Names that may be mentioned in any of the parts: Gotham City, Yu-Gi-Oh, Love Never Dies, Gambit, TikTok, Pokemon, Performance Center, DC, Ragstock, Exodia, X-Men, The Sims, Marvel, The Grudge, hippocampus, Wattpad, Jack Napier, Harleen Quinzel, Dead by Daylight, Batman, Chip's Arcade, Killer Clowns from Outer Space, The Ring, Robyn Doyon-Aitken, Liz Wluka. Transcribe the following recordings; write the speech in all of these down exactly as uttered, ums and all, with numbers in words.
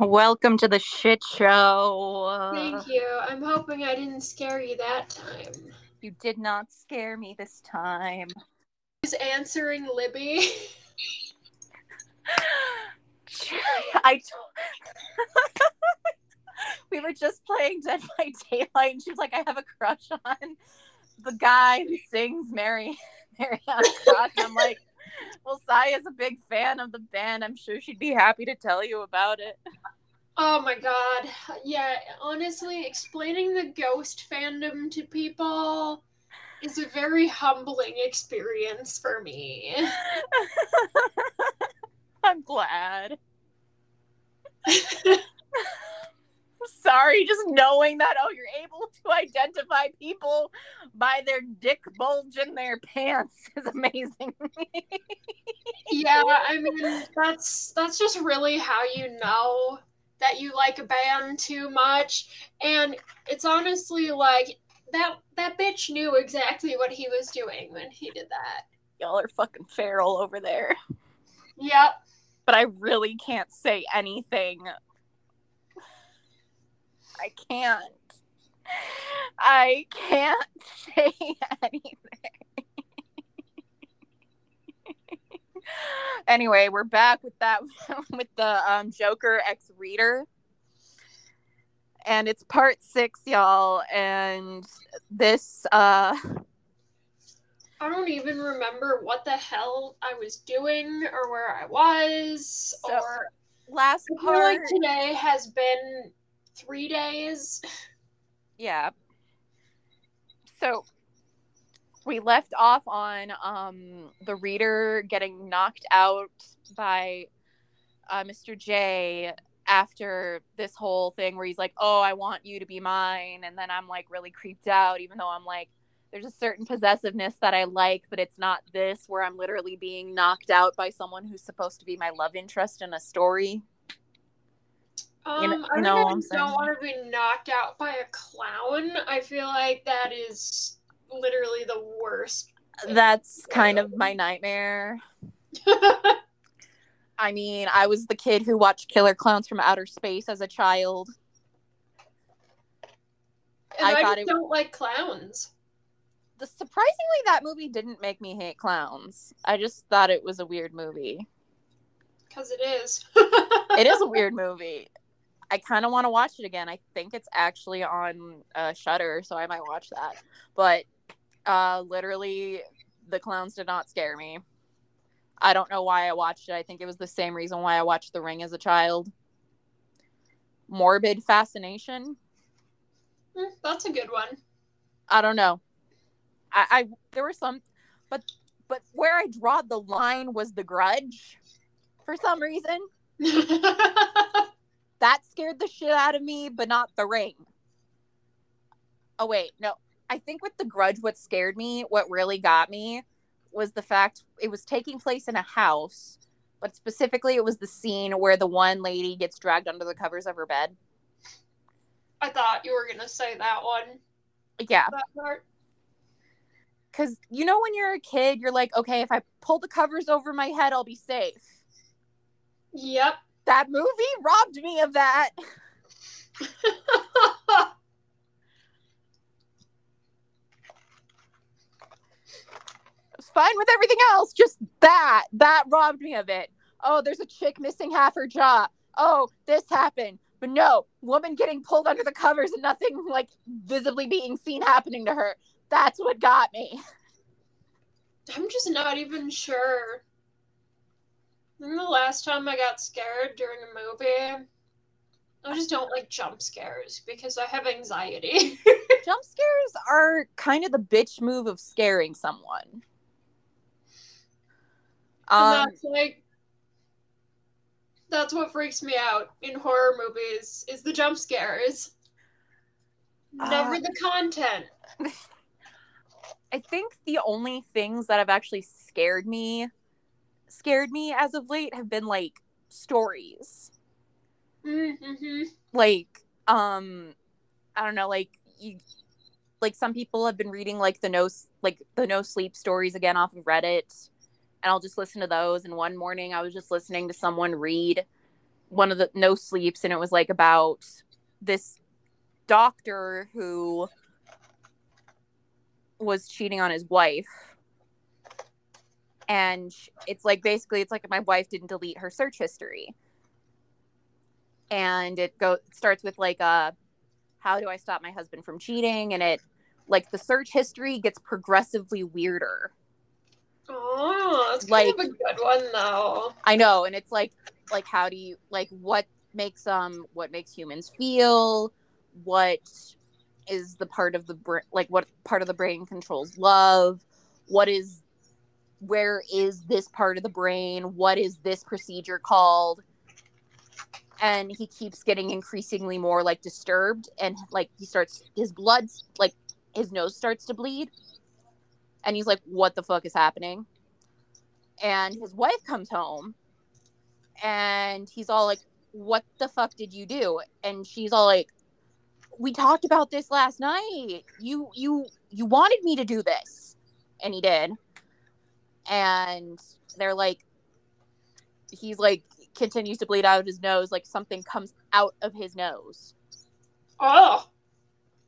Welcome to the shit show. Thank you. I'm hoping I didn't scare you that time. You did not scare me this time. Who's answering Libby? I told... We were just playing Dead by Daylight, and she was like, I have a crush on the guy who sings Mary, Mary on Cross. And I'm like, well, Saya's a big fan of the band. I'm sure she'd be happy to tell you about it. Oh, my God. Yeah, honestly, explaining the ghost fandom to people is a very humbling experience for me. I'm glad. Sorry, just knowing that, oh, you're able to identify people by their dick bulge in their pants is amazing. Yeah, I mean, that's that's just really how you know that you like a band too much. And it's honestly like, that, that bitch knew exactly what he was doing when he did that. Y'all are fucking feral over there. Yep. But I really can't say anything. I can't. I can't say anything. Anyway, we're back with that with the um, Joker X Reader, and it's part six, y'all. And this, uh, I don't even remember what the hell I was doing or where I was. So or last I feel part like today has been. Three days. Yeah. So we left off on um, the reader getting knocked out by uh, Mister J after this whole thing where he's like, oh, I want you to be mine. And then I'm like really creeped out, even though I'm like, there's a certain possessiveness that I like, but it's not this where I'm literally being knocked out by someone who's supposed to be my love interest in a story. Um, you know, I no, don't want to be knocked out by a clown. I feel like that is literally the worst. That's kind of my nightmare. I mean, I was the kid who watched Killer Clowns from Outer Space as a child. And I, I just it... don't like clowns. The, surprisingly, that movie didn't make me hate clowns. I just thought it was a weird movie. Because it is. It is a weird movie. I kind of want to watch it again. I think it's actually on uh, Shudder, so I might watch that. But uh, literally, the clowns did not scare me. I don't know why I watched it. I think it was the same reason why I watched The Ring as a child. Morbid fascination. Mm, that's a good one. I don't know. I, I there were some, but but where I draw the line was The Grudge, for some reason. That scared the shit out of me, but not The Ring. Oh, wait, no. I think with The Grudge, what scared me, what really got me, was the fact it was taking place in a house, but specifically it was the scene where the one lady gets dragged under the covers of her bed. I thought you were going to say that one. Yeah. That part. Because, you know, when you're a kid, you're like, okay, if I pull the covers over my head, I'll be safe. Yep. That movie robbed me of that. I was fine with everything else, just that. That robbed me of it. Oh, there's a chick missing half her jaw. Oh, this happened. But no, woman getting pulled under the covers and nothing like visibly being seen happening to her. That's what got me. I'm just not even sure. Remember the last time I got scared during a movie? I just don't like jump scares because I have anxiety. Jump scares are kind of the bitch move of scaring someone. Um, that's like, that's what freaks me out in horror movies, is the jump scares. Never uh, the content. I think the only things that have actually scared me scared me as of late have been like stories. Mm-hmm. Like um I don't know, like you like some people have been reading like the no like the no sleep stories again off of Reddit, and I'll just listen to those. And one morning I was just listening to someone read one of the No Sleeps, and it was like about this doctor who was cheating on his wife. And it's like, basically, it's like my wife didn't delete her search history. And it go it starts with like, uh, how do I stop my husband from cheating? And it, like, the search history gets progressively weirder. Oh, that's kind like, of a good one, though. I know, and it's like, like, how do you, like, what makes, um, what makes humans feel? What is the part of the, br- like, what part of the brain controls love? What is, where is this part of the brain? What is this procedure called? And he keeps getting increasingly more, like, disturbed, and, like, he starts, his blood's, like, his nose starts to bleed. And he's like, what the fuck is happening? And his wife comes home. And he's all like, what the fuck did you do? And she's all like, we talked about this last night. You you you wanted me to do this. And he did. And they're like, he's like, continues to bleed out of his nose. Like, something comes out of his nose. Oh.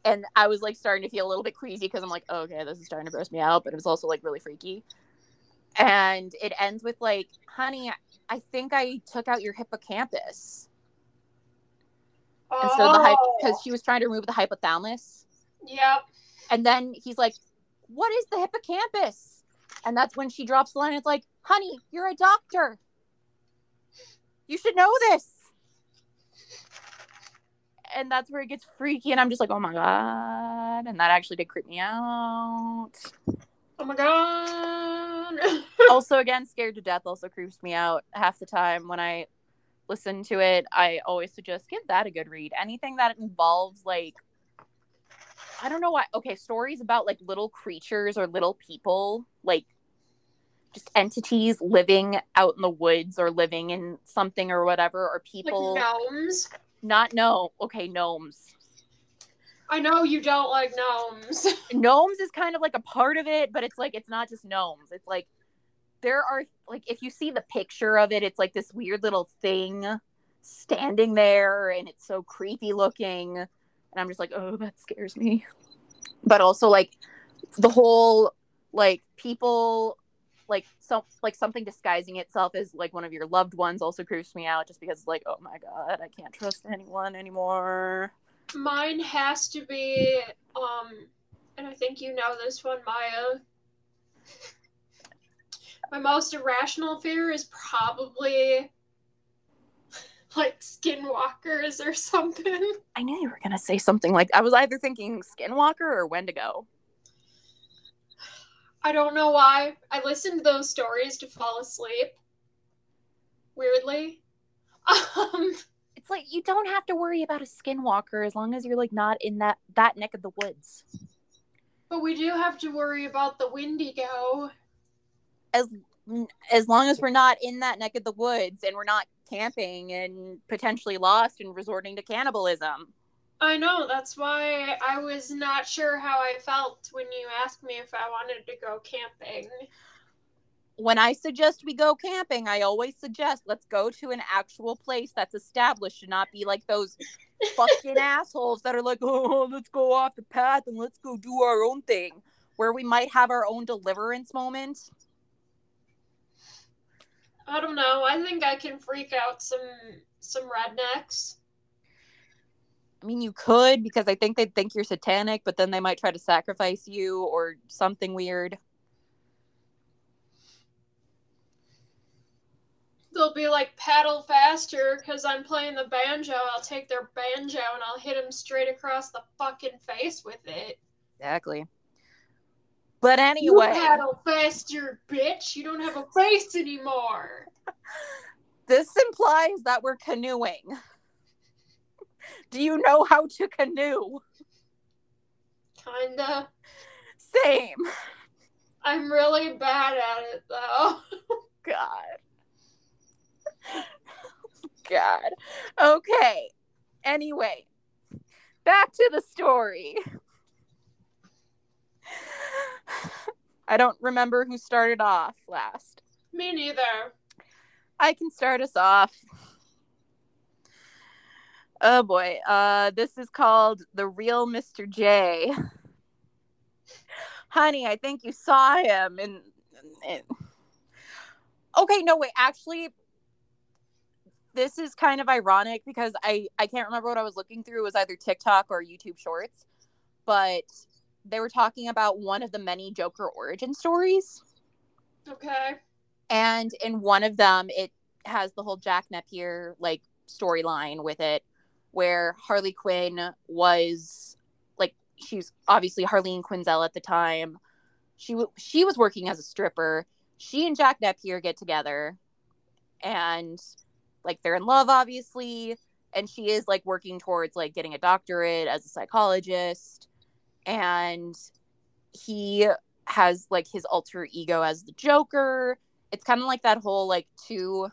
And I was, like, starting to feel a little bit queasy because I'm like, oh, okay, this is starting to gross me out. But it was also, like, really freaky. And it ends with, like, honey, I think I took out your hippocampus. Oh. And so the hype, because she was trying to remove the hypothalamus. Yep. And then he's like, what is the hippocampus? And that's when she drops the line. It's like, honey, you're a doctor. You should know this. And that's where it gets freaky, and I'm just like, oh my god. And that actually did creep me out. Oh my god. Also, again, Scared to Death also creeps me out half the time when I listen to it. I always suggest give that a good read. Anything that involves, like, I don't know why. Okay, stories about, like, little creatures or little people, like, just entities living out in the woods or living in something or whatever, or people. Like gnomes? Not no. Okay, gnomes. I know you don't like gnomes. Gnomes is kind of like a part of it, but it's like, it's not just gnomes. It's like, there are, like, if you see the picture of it, it's like this weird little thing standing there, and it's so creepy looking. And I'm just like, oh, that scares me. But also, like, the whole, like, people, like, so, like, something disguising itself as, like, one of your loved ones also creeps me out, just because, like, oh my god, I can't trust anyone anymore. Mine has to be, um, and I think you know this one, Maya. My most irrational fear is probably, like, skinwalkers or something. I knew you were gonna say something like, I was either thinking skinwalker or Wendigo. I don't know why. I listened to those stories to fall asleep. Weirdly. Um, it's like, you don't have to worry about a skinwalker as long as you're, like, not in that, that neck of the woods. But we do have to worry about the Wendigo. As, as long as we're not in that neck of the woods and we're not camping and potentially lost and resorting to cannibalism. I know, that's why I was not sure how I felt when you asked me if I wanted to go camping. When I suggest we go camping, I always suggest let's go to an actual place that's established and not be like those fucking assholes that are like, oh, let's go off the path and let's go do our own thing, where we might have our own deliverance moment. I don't know. I think I can freak out some some rednecks. I mean, you could, because I think they'd think you're satanic, but then they might try to sacrifice you or something weird. They'll be like, paddle faster, because I'm playing the banjo. I'll take their banjo and I'll hit them straight across the fucking face with it. Exactly. But anyway. You paddle faster, bitch. You don't have a face anymore. This implies that we're canoeing. Do you know how to canoe? Kinda. Same. I'm really bad at it, though. God. God. Okay. Anyway, back to the story. I don't remember who started off last. Me neither. I can start us off. Oh boy. Uh, this is called The Real Mister J. Honey, I think you saw him. And, and okay, no, wait. Actually, this is kind of ironic because I, I can't remember what I was looking through. It was either TikTok or YouTube Shorts. But they were talking about one of the many Joker origin stories. Okay. And in one of them, it has the whole Jack Napier, like, storyline with it, where Harley Quinn was, like, she's obviously Harleen Quinzel at the time. She, w- she was working as a stripper. She and Jack Napier get together, and, like, they're in love, obviously, and she is, like, working towards, like, getting a doctorate as a psychologist, and he has, like, his alter ego as the Joker. It's kind of like that whole, like, two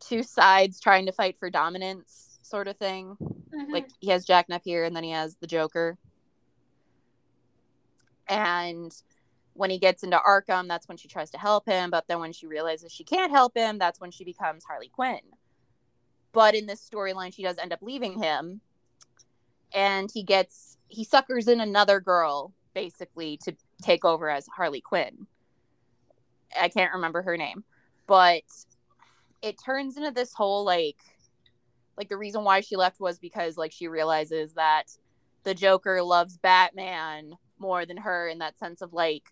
two sides trying to fight for dominance sort of thing. Mm-hmm. Like, he has Jack Napier, and then he has the Joker. And when he gets into Arkham, that's when she tries to help him. But then when she realizes she can't help him, that's when she becomes Harley Quinn. But in this storyline, she does end up leaving him. And he gets... He suckers in another girl, basically, to take over as Harley Quinn. I can't remember her name, but it turns into this whole, like, like the reason why she left was because, like, she realizes that the Joker loves Batman more than her, in that sense of, like,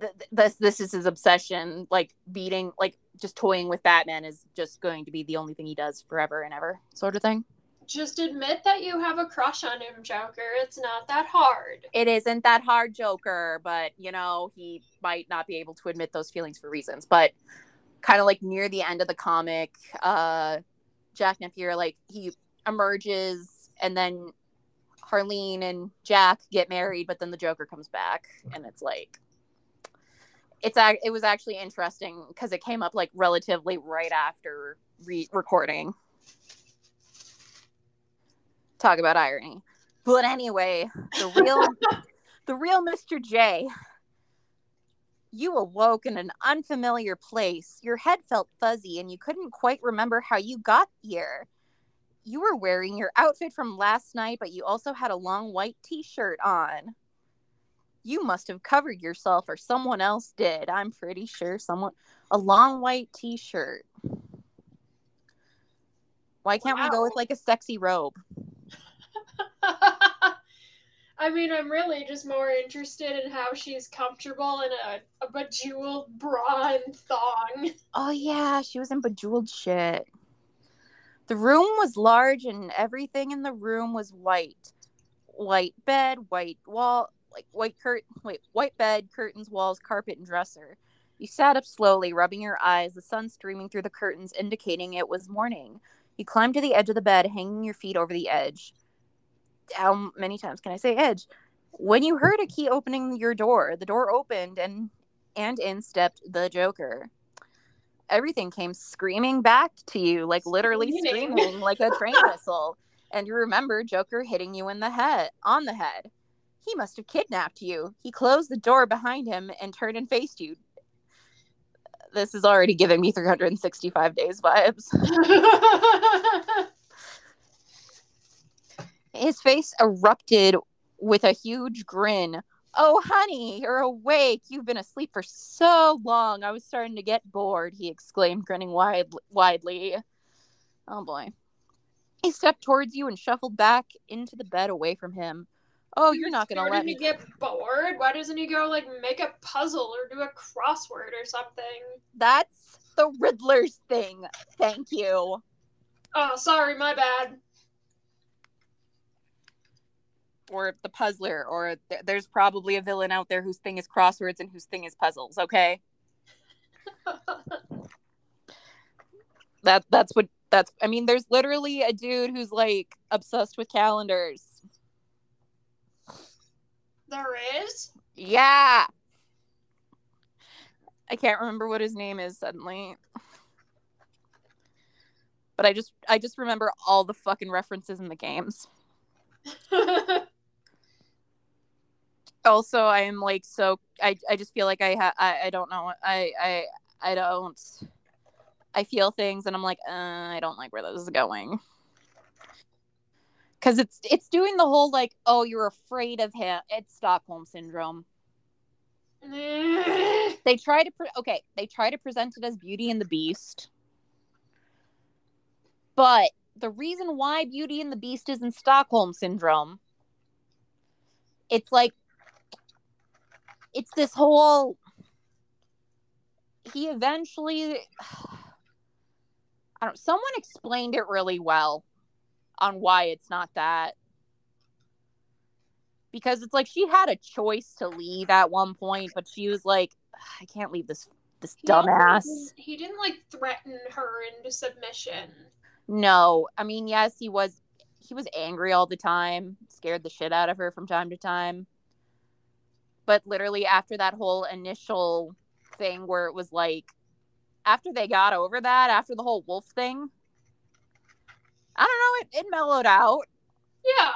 th- th- this, this is his obsession, like, beating, like, just toying with Batman is just going to be the only thing he does forever and ever sort of thing. Just admit that you have a crush on him, Joker. It's not that hard. It isn't that hard, Joker, but, you know, he might not be able to admit those feelings for reasons. But kind of, like, near the end of the comic, uh, Jack Napier, like, he emerges, and then Harleen and Jack get married, but then the Joker comes back, and it's, like... it's it was actually interesting, because it came up, like, relatively right after re- recording. Talk about irony. But anyway, the real the real Mister J. You awoke in an unfamiliar place. Your head felt fuzzy and you couldn't quite remember how you got here. You were wearing your outfit from last night, but you also had a long white t-shirt on. You must have covered yourself or someone else did. I'm pretty sure someone... A long white t-shirt. Why can't wow. we go with, like, a sexy robe? I mean, I'm really just more interested in how she's comfortable in a, a bejeweled bra and thong. Oh, yeah, she was in bejeweled shit. The room was large and everything in the room was white. White bed, white wall, like white cur- wait, white bed, curtains, walls, carpet, and dresser. You sat up slowly, rubbing your eyes, the sun streaming through the curtains, indicating it was morning. You climbed to the edge of the bed, hanging your feet over the edge. How many times can I say edge? When you heard a key opening your door, the door opened and and in stepped the Joker. Everything came screaming back to you, like literally screaming, screaming like a train whistle. And you remember Joker hitting you in the head, on the head. He must have kidnapped you. He closed the door behind him and turned and faced you. This is already giving me three hundred sixty-five days vibes. His face erupted with a huge grin. Oh, honey, you're awake. You've been asleep for so long. I was starting to get bored, he exclaimed, grinning wide- widely. Oh, boy. He stepped towards you and shuffled back into the bed away from him. Oh, you're not going to let me... Why doesn't he get bored? Why doesn't he go, like, make a puzzle or do a crossword or something? That's the Riddler's thing. Thank you. Oh, sorry, my bad. Or the puzzler, or th- there's probably a villain out there whose thing is crosswords and whose thing is puzzles, okay? that that's what that's I mean, there's literally a dude who's, like, obsessed with calendars. There is? Yeah. I can't remember what his name is suddenly. But I just I just remember all the fucking references in the games. Also, I am, like, so I, I just feel like I ha- I, I don't know I, I I don't I feel things and I'm like, uh, I don't like where this is going. Because it's it's doing the whole, like, oh, you're afraid of him. It's Stockholm Syndrome. They try to, pre- okay, they try to present it as Beauty and the Beast. But the reason why Beauty and the Beast isn't Stockholm Syndrome, it's like, it's this whole, he eventually, I don't, someone explained it really well on why it's not that. Because it's like she had a choice to leave at one point, but she was like, I can't leave this this he dumbass. Didn't, he didn't like threaten her into submission. No. I mean, yes, he was he was angry all the time, scared the shit out of her from time to time. But literally after that whole initial thing where it was like, after they got over that, after the whole wolf thing, I don't know, it, it mellowed out. Yeah.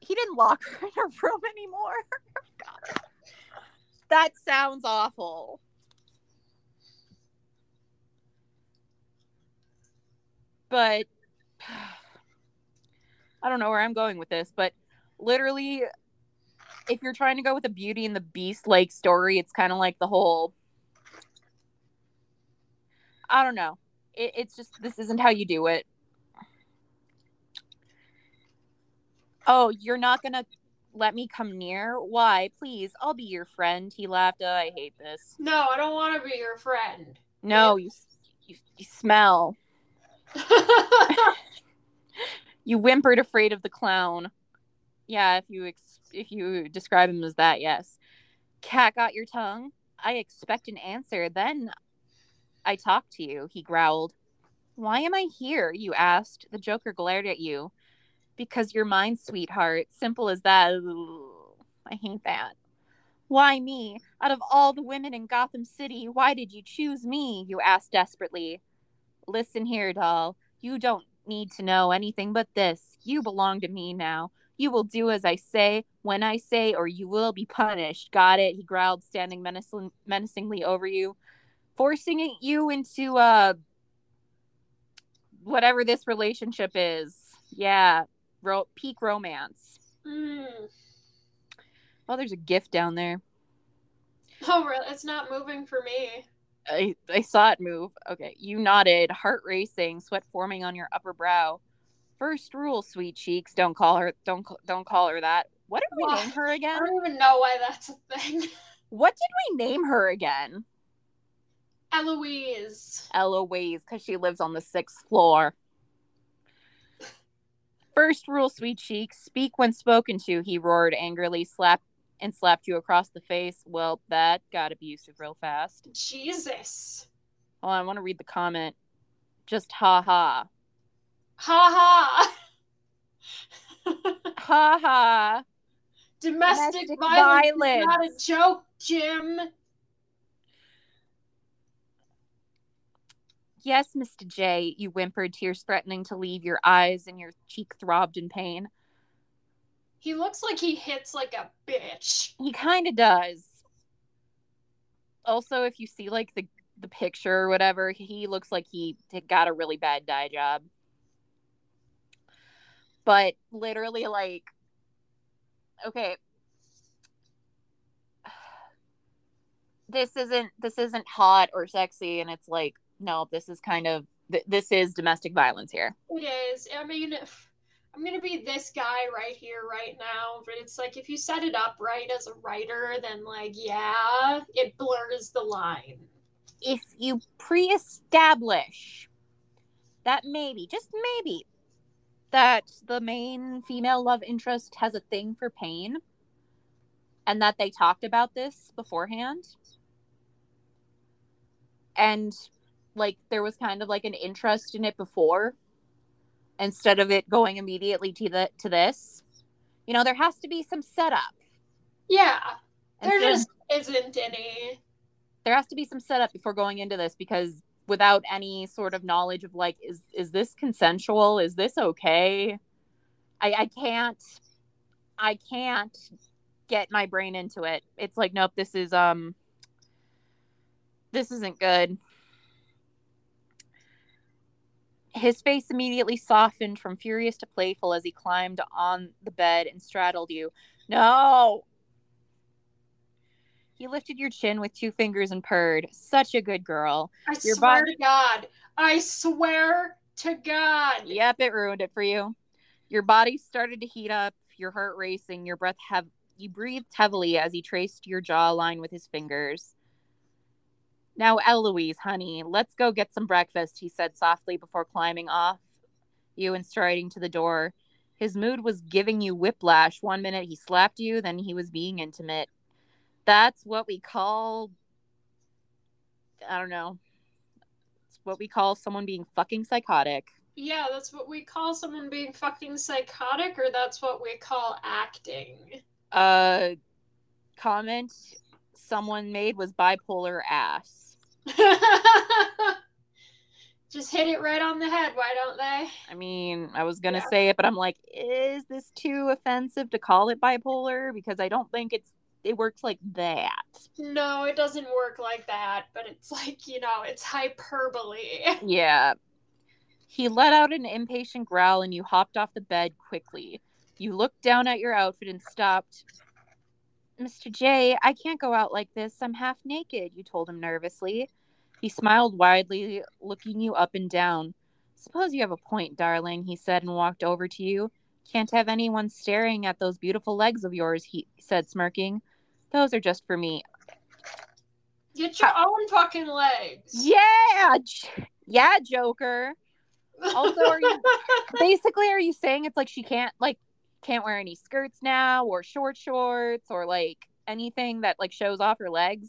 He didn't lock her in her room anymore. God. That sounds awful. But I don't know where I'm going with this, but literally, if you're trying to go with a Beauty and the Beast-like story, it's kind of like the whole, I don't know. It, it's just, this isn't how you do it. Oh, you're not going to let me come near? Why? Please, I'll be your friend. He laughed. Oh, I hate this. No, I don't want to be your friend. No, you, you, you smell. You whimpered afraid of the clown. Yeah, if you ex- if you describe him as that, yes. Cat got your tongue? I expect an answer. Then I talk to you, he growled. Why am I here? You asked. The Joker glared at you. Because you're mine, sweetheart. Simple as that. Ooh, I hate that. Why me? Out of all the women in Gotham City, why did you choose me? You asked desperately. Listen here, doll. You don't need to know anything but this. You belong to me now. You will do as I say, when I say, or you will be punished. Got it? He growled, standing menacing- menacingly over you, forcing you into uh, whatever this relationship is. Yeah. Ro- peak romance. Mm. Oh, there's a GIF down there. Oh, really? It's not moving for me. I, I saw it move. Okay. You nodded, heart racing, sweat forming on your upper brow. First rule, sweet cheeks. Don't call her. Don't don't call her that. What did we wow. name her again? I don't even know why that's a thing. What did we name her again? Eloise. Eloise, because she lives on the sixth floor. First rule, sweet cheeks. Speak when spoken to, he roared angrily, slapped and slapped you across the face. Well, that got abusive real fast. Jesus. Oh, I want to read the comment. Just ha ha. Ha ha. Ha ha. Domestic, Domestic violence, violence is not a joke, Jim. Yes, Mister J, you whimpered, tears threatening to leave your eyes, and your cheek throbbed in pain. He looks like he hits like a bitch. He kind of does. Also, if you see, like, the, the picture or whatever, he looks like he got a really bad dye job. But literally, like, okay, this isn't, this isn't hot or sexy, and it's like, no, this is kind of, th- this is domestic violence here. It is. I mean, if, I'm going to be this guy right here, right now. But it's like, if you set it up right as a writer, then like, yeah, it blurs the line. If you pre-establish that maybe, just maybe, that the main female love interest has a thing for pain and that they talked about this beforehand and like there was kind of like an interest in it before instead of it going immediately to the to this, you know, there has to be some setup. Yeah, there just isn't any. There has to be some setup before going into this, because without any sort of knowledge of like, is is this consensual, is this okay, I I can't I can't get my brain into it. It's like, nope, this is um this isn't good. His face immediately softened from furious to playful as he climbed on the bed and straddled you. No! He lifted your chin with two fingers and purred. Such a good girl. I your swear body- to God. I swear to God. Yep, it ruined it for you. Your body started to heat up, your heart racing, your breath heavy. You breathed heavily as he traced your jawline with his fingers. Now, Eloise, honey, let's go get some breakfast, he said softly before climbing off you and striding to the door. His mood was giving you whiplash. One minute he slapped you, then he was being intimate. That's what we call... I don't know. It's what we call someone being fucking psychotic. Yeah, that's what we call someone being fucking psychotic, or that's what we call acting. Uh, comment... someone made was bipolar ass. Just hit it right on the head, why don't they? I mean, I was gonna yeah. say it, but I'm like, is this too offensive to call it bipolar? Because I don't think it's it works like that. No, it doesn't work like that, but it's like, you know, it's hyperbole. Yeah. He let out an impatient growl and you hopped off the bed quickly. You looked down at your outfit and stopped. Mister J, I can't go out like this. I'm half naked, you told him nervously. He smiled widely, looking you up and down. Suppose you have a point, darling, he said and walked over to you. Can't have anyone staring at those beautiful legs of yours, he said, smirking. Those are just for me. Get your How- own fucking legs. Yeah! Yeah, Joker. Also, are you... basically, are you saying it's like she can't, like, can't wear any skirts now or short shorts or like anything that like shows off her legs?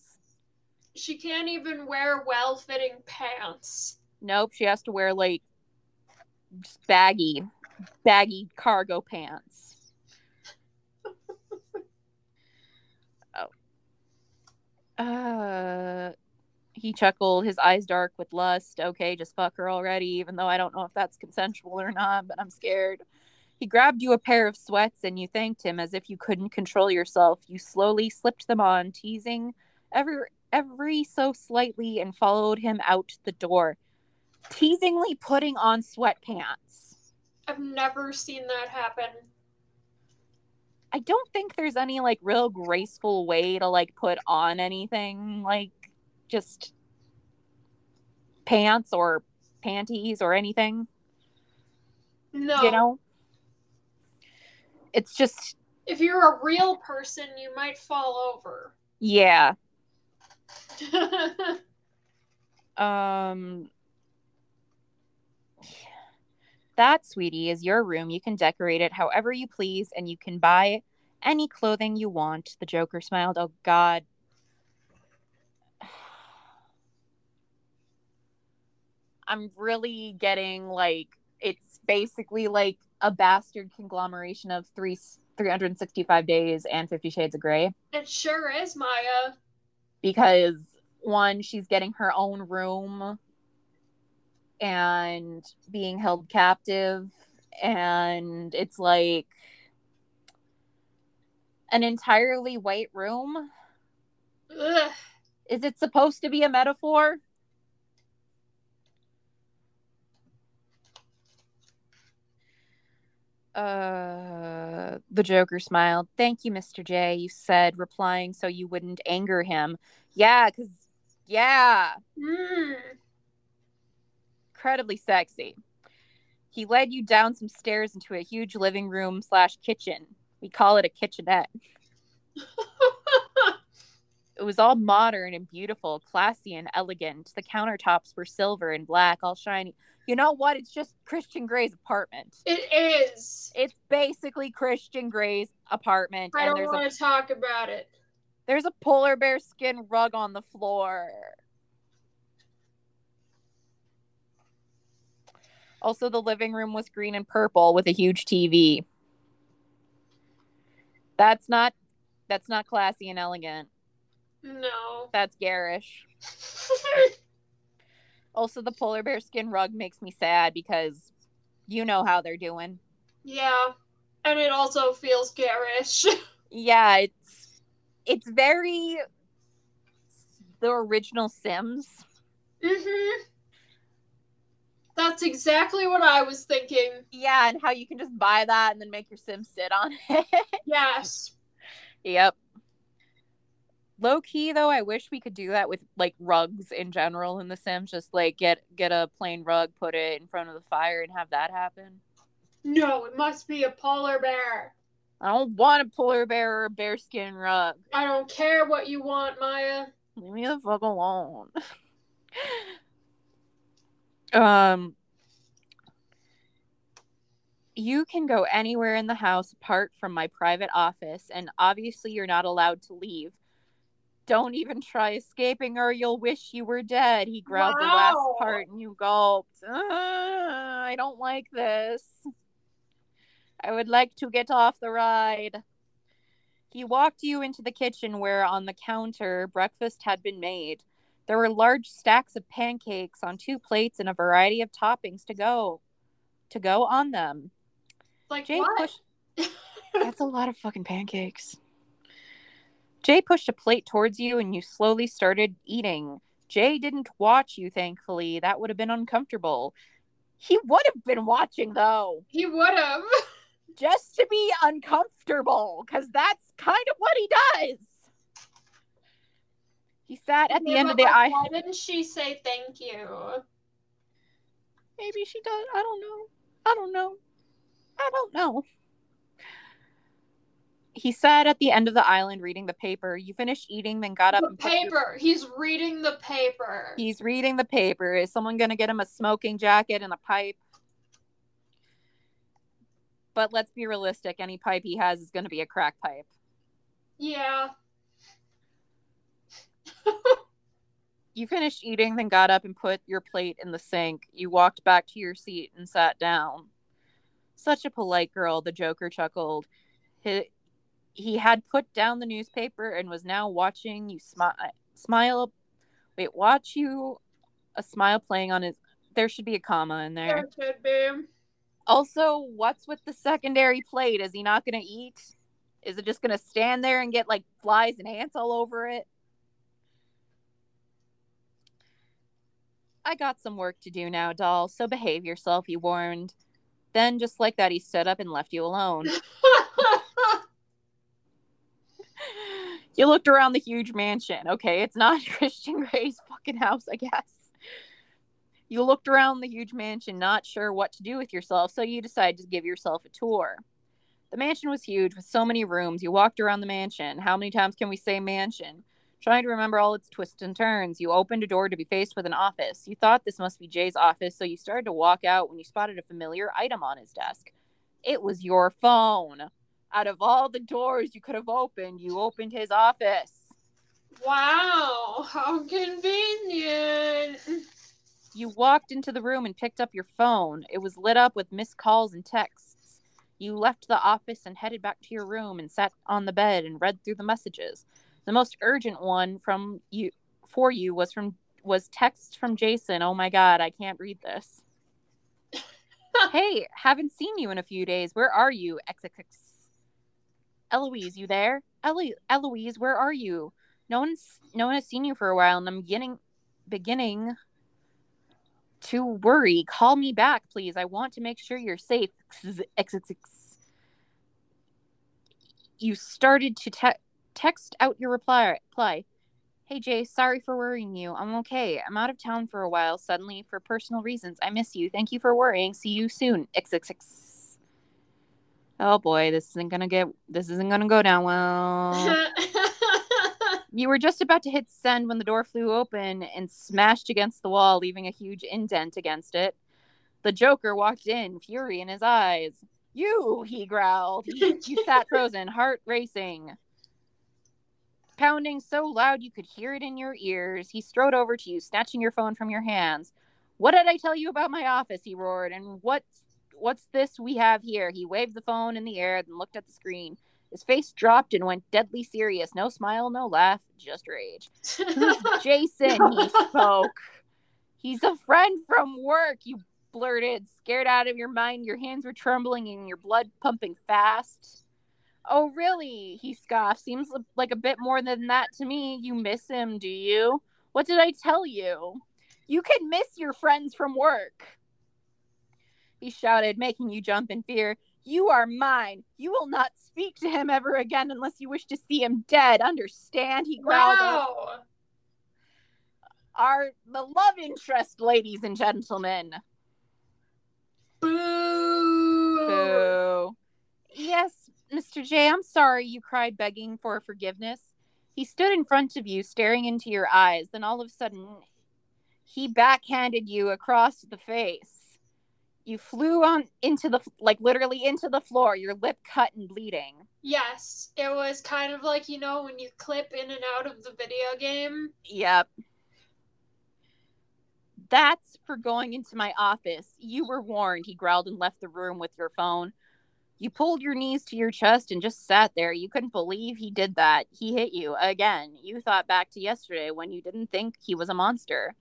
She can't even wear well-fitting pants. Nope, she has to wear like just baggy baggy cargo pants. oh uh He chuckled, his eyes dark with lust. Okay, just fuck her already, even though I don't know if that's consensual or not, but I'm scared. He grabbed you a pair of sweats and you thanked him as if you couldn't control yourself. You slowly slipped them on, teasing every every so slightly, and followed him out the door, teasingly putting on sweatpants. I've never seen that happen. I don't think there's any like real graceful way to like put on anything, like just pants or panties or anything. No. You know? It's just... if you're a real person, you might fall over. Yeah. um, That, sweetie, is your room. You can decorate it however you please, and you can buy any clothing you want. The Joker smiled. Oh, God. I'm really getting, like... it's basically like a bastard conglomeration of three, three hundred sixty-five days and Fifty Shades of Grey. It sure is, Maya. Because, one, she's getting her own room and being held captive. And it's like an entirely white room. Ugh. Is it supposed to be a metaphor? Uh, the Joker smiled. Thank you, Mister J, you said, replying so you wouldn't anger him. Yeah, because, yeah. Mm. Incredibly sexy. He led you down some stairs into a huge living room slash kitchen. We call it a kitchenette. It was all modern and beautiful, classy and elegant. The countertops were silver and black, all shiny. You know what? It's just Christian Grey's apartment. It is. It's basically Christian Grey's apartment. I and don't want to talk about it. There's a polar bear skin rug on the floor. Also, the living room was green and purple with a huge T V. That's not. That's not classy and elegant. No. That's garish. Also, the polar bear skin rug makes me sad because you know how they're doing. Yeah. And it also feels garish. Yeah, it's it's very the original Sims. Mm-hmm. That's exactly what I was thinking. Yeah, and how you can just buy that and then make your Sim sit on it. Yes. Yep. Low key though, I wish we could do that with like rugs in general in The Sims. Just like get get a plain rug, put it in front of the fire, and have that happen. No, it must be a polar bear. I don't want a polar bear or a bearskin rug. I don't care what you want, Maya. Leave me the fuck alone. um, you can go anywhere in the house apart from my private office, and obviously you're not allowed to leave. Don't even try escaping or you'll wish you were dead. He growled wow. the last part and you gulped. Uh, I don't like this. I would like to get off the ride. He walked you into the kitchen where on the counter breakfast had been made. There were large stacks of pancakes on two plates and a variety of toppings to go to go on them. Like Jay what? Pushed... That's a lot of fucking pancakes. Jay pushed a plate towards you and you slowly started eating. Jay didn't watch you, thankfully. That would have been uncomfortable. He would have been watching, though. He would have. Just to be uncomfortable, because that's kind of what he does. He sat at yeah, the end of the aisle. Why didn't she say thank you? Maybe she does. I don't know. I don't know. I don't know. He sat at the end of the island reading the paper. You finished eating, then got up. The and paper. Your... He's reading the paper. He's reading the paper. Is someone going to get him a smoking jacket and a pipe? But let's be realistic. Any pipe he has is going to be a crack pipe. Yeah. You finished eating, then got up and put your plate in the sink. You walked back to your seat and sat down. Such a polite girl, the Joker chuckled. He, he had put down the newspaper and was now watching you smi- smile. Wait, watch you a smile playing on his... There should be a comma in there. There should be. Also, what's with the secondary plate? Is he not going to eat? Is it just going to stand there and get, like, flies and ants all over it? I got some work to do now, doll, so behave yourself, he warned. Then, just like that, he stood up and left you alone. You looked around the huge mansion. Okay, it's not Christian Grey's fucking house, I guess. You looked around the huge mansion, not sure what to do with yourself, so you decided to give yourself a tour. The mansion was huge, with so many rooms. You walked around the mansion. How many times can we say mansion? Trying to remember all its twists and turns. You opened a door to be faced with an office. You thought this must be Jay's office, so you started to walk out when you spotted a familiar item on his desk. It was your phone. Out of all the doors you could have opened, you opened his office. Wow, how convenient. You walked into the room and picked up your phone. It was lit up with missed calls and texts. You left the office and headed back to your room and sat on the bed and read through the messages. The most urgent one from you for you was from was text from Jason. Oh my God, I can't read this. Hey, haven't seen you in a few days. Where are you? X X X. Eloise, you there? Elo- Eloise, where are you? No one's no one has seen you for a while, and I'm getting beginning. To worry. Call me back, please. I want to make sure you're safe. You started to te- text out your reply. Hey, Jay, sorry for worrying you. I'm okay. I'm out of town for a while, suddenly, for personal reasons. I miss you. Thank you for worrying. See you soon. Oh, boy, this isn't gonna get... This isn't gonna go down well. You were just about to hit send when the door flew open and smashed against the wall, leaving a huge indent against it. The Joker walked in, fury in his eyes. You, he growled. You sat frozen, heart racing. Pounding so loud you could hear it in your ears, he strode over to you, snatching your phone from your hands. What did I tell you about my office? He roared. And what's, what's this we have here? He waved the phone in the air and looked at the screen. His face dropped and went deadly serious. No smile, no laugh, just rage. Who's Jason, he spoke. He's a friend from work, you blurted, scared out of your mind. Your hands were trembling and your blood pumping fast. Oh, really? He scoffed. Seems like a bit more than that to me. You miss him, do you? What did I tell you? You can miss your friends from work. he shouted, making you jump in fear. You are mine. You will not speak to him ever again unless you wish to see him dead. Understand? He growled. Wow. Our the love interest, ladies and gentlemen. Boo. Boo. Yes, Mister J, I'm sorry you cried, begging for forgiveness. He stood in front of you, staring into your eyes. Then all of a sudden, he backhanded you across the face. You flew on into the, like, literally into the floor, your lip cut and bleeding. Yes. It was kind of like, you know, when you clip in and out of the video game. Yep. That's for going into my office. You were warned, he growled and left the room with your phone. You pulled your knees to your chest and just sat there. You couldn't believe he did that. He hit you again. You thought back to yesterday when you didn't think he was a monster.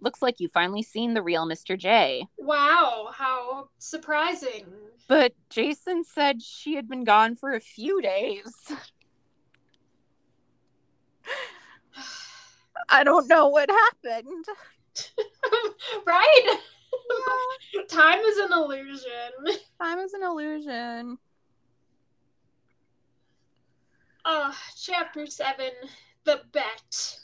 Looks like you finally seen the real Mister J. Wow, how surprising. But Jason said she had been gone for a few days. I don't know what happened. Right? Yeah. Time is an illusion. Time is an illusion. Uh, chapter seven, The Bet.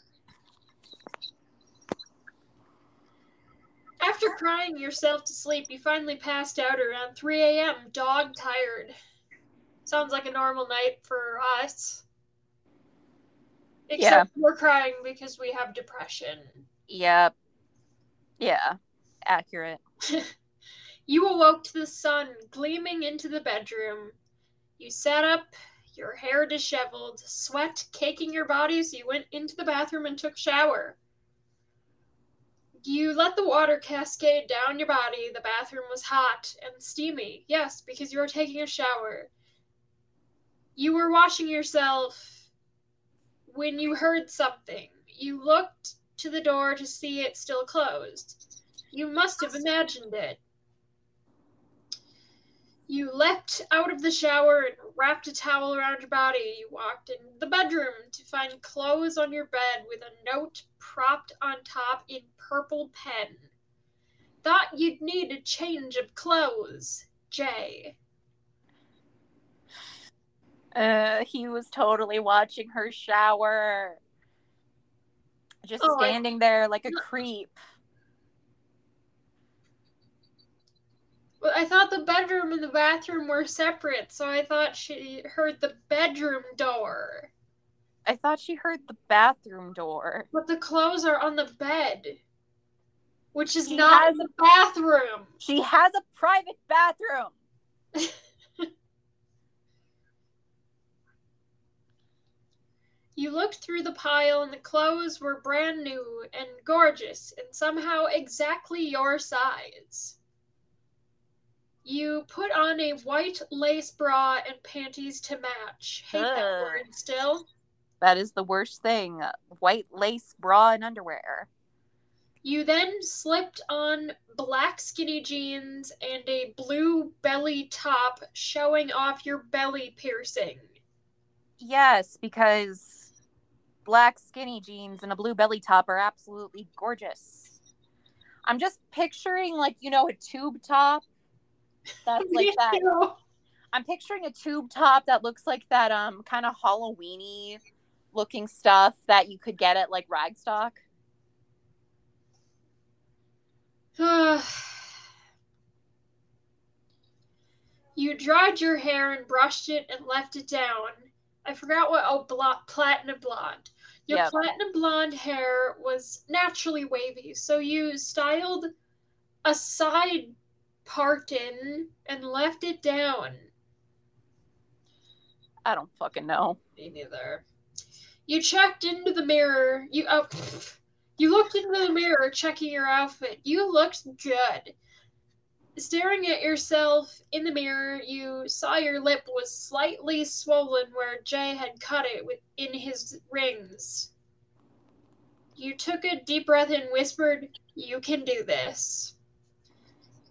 After crying yourself to sleep, you finally passed out around three a.m., dog tired. Sounds like a normal night for us. Except yeah. we're crying because we have depression. Yep. Yeah. Accurate. You awoke to the sun gleaming into the bedroom. You sat up, your hair disheveled, sweat caking your body as you went into the bathroom and took a shower. You let the water cascade down your body. The bathroom was hot and steamy. Yes, because you were taking a shower. You were washing yourself when you heard something. You looked to the door to see it still closed. You must have imagined it. You leapt out of the shower and wrapped a towel around your body. You walked into the bedroom to find clothes on your bed with a note propped on top in purple pen. Thought you'd need a change of clothes, Jay. Uh, he was totally watching her shower. Just oh, standing I... there like a creep. I thought the bedroom and the bathroom were separate, so I thought she heard the bedroom door. I thought she heard the bathroom door. But the clothes are on the bed, which is she not has, in the bathroom. She has a private bathroom. You looked through the pile, and the clothes were brand new and gorgeous and somehow exactly your size. You put on a white lace bra and panties to match. Hate Ugh. that word still. That is the worst thing. White lace bra and underwear. You then slipped on black skinny jeans and a blue belly top showing off your belly piercing. Yes, because black skinny jeans and a blue belly top are absolutely gorgeous. I'm just picturing, like, you know, a tube top. That's like Me that. Too. I'm picturing a tube top that looks like that um kind of Halloween-y looking stuff that you could get at like Ragstock. You dried your hair and brushed it and left it down. I forgot what oh blo- platinum blonde. Your yep. platinum blonde hair was naturally wavy, so you styled a side part in and left it down. I don't fucking know. Me neither. You checked into the mirror. You oh, you looked into the mirror, checking your outfit. You looked good. Staring at yourself in the mirror, you saw your lip was slightly swollen where Jay had cut it within his rings. You took a deep breath and whispered, "You can do this."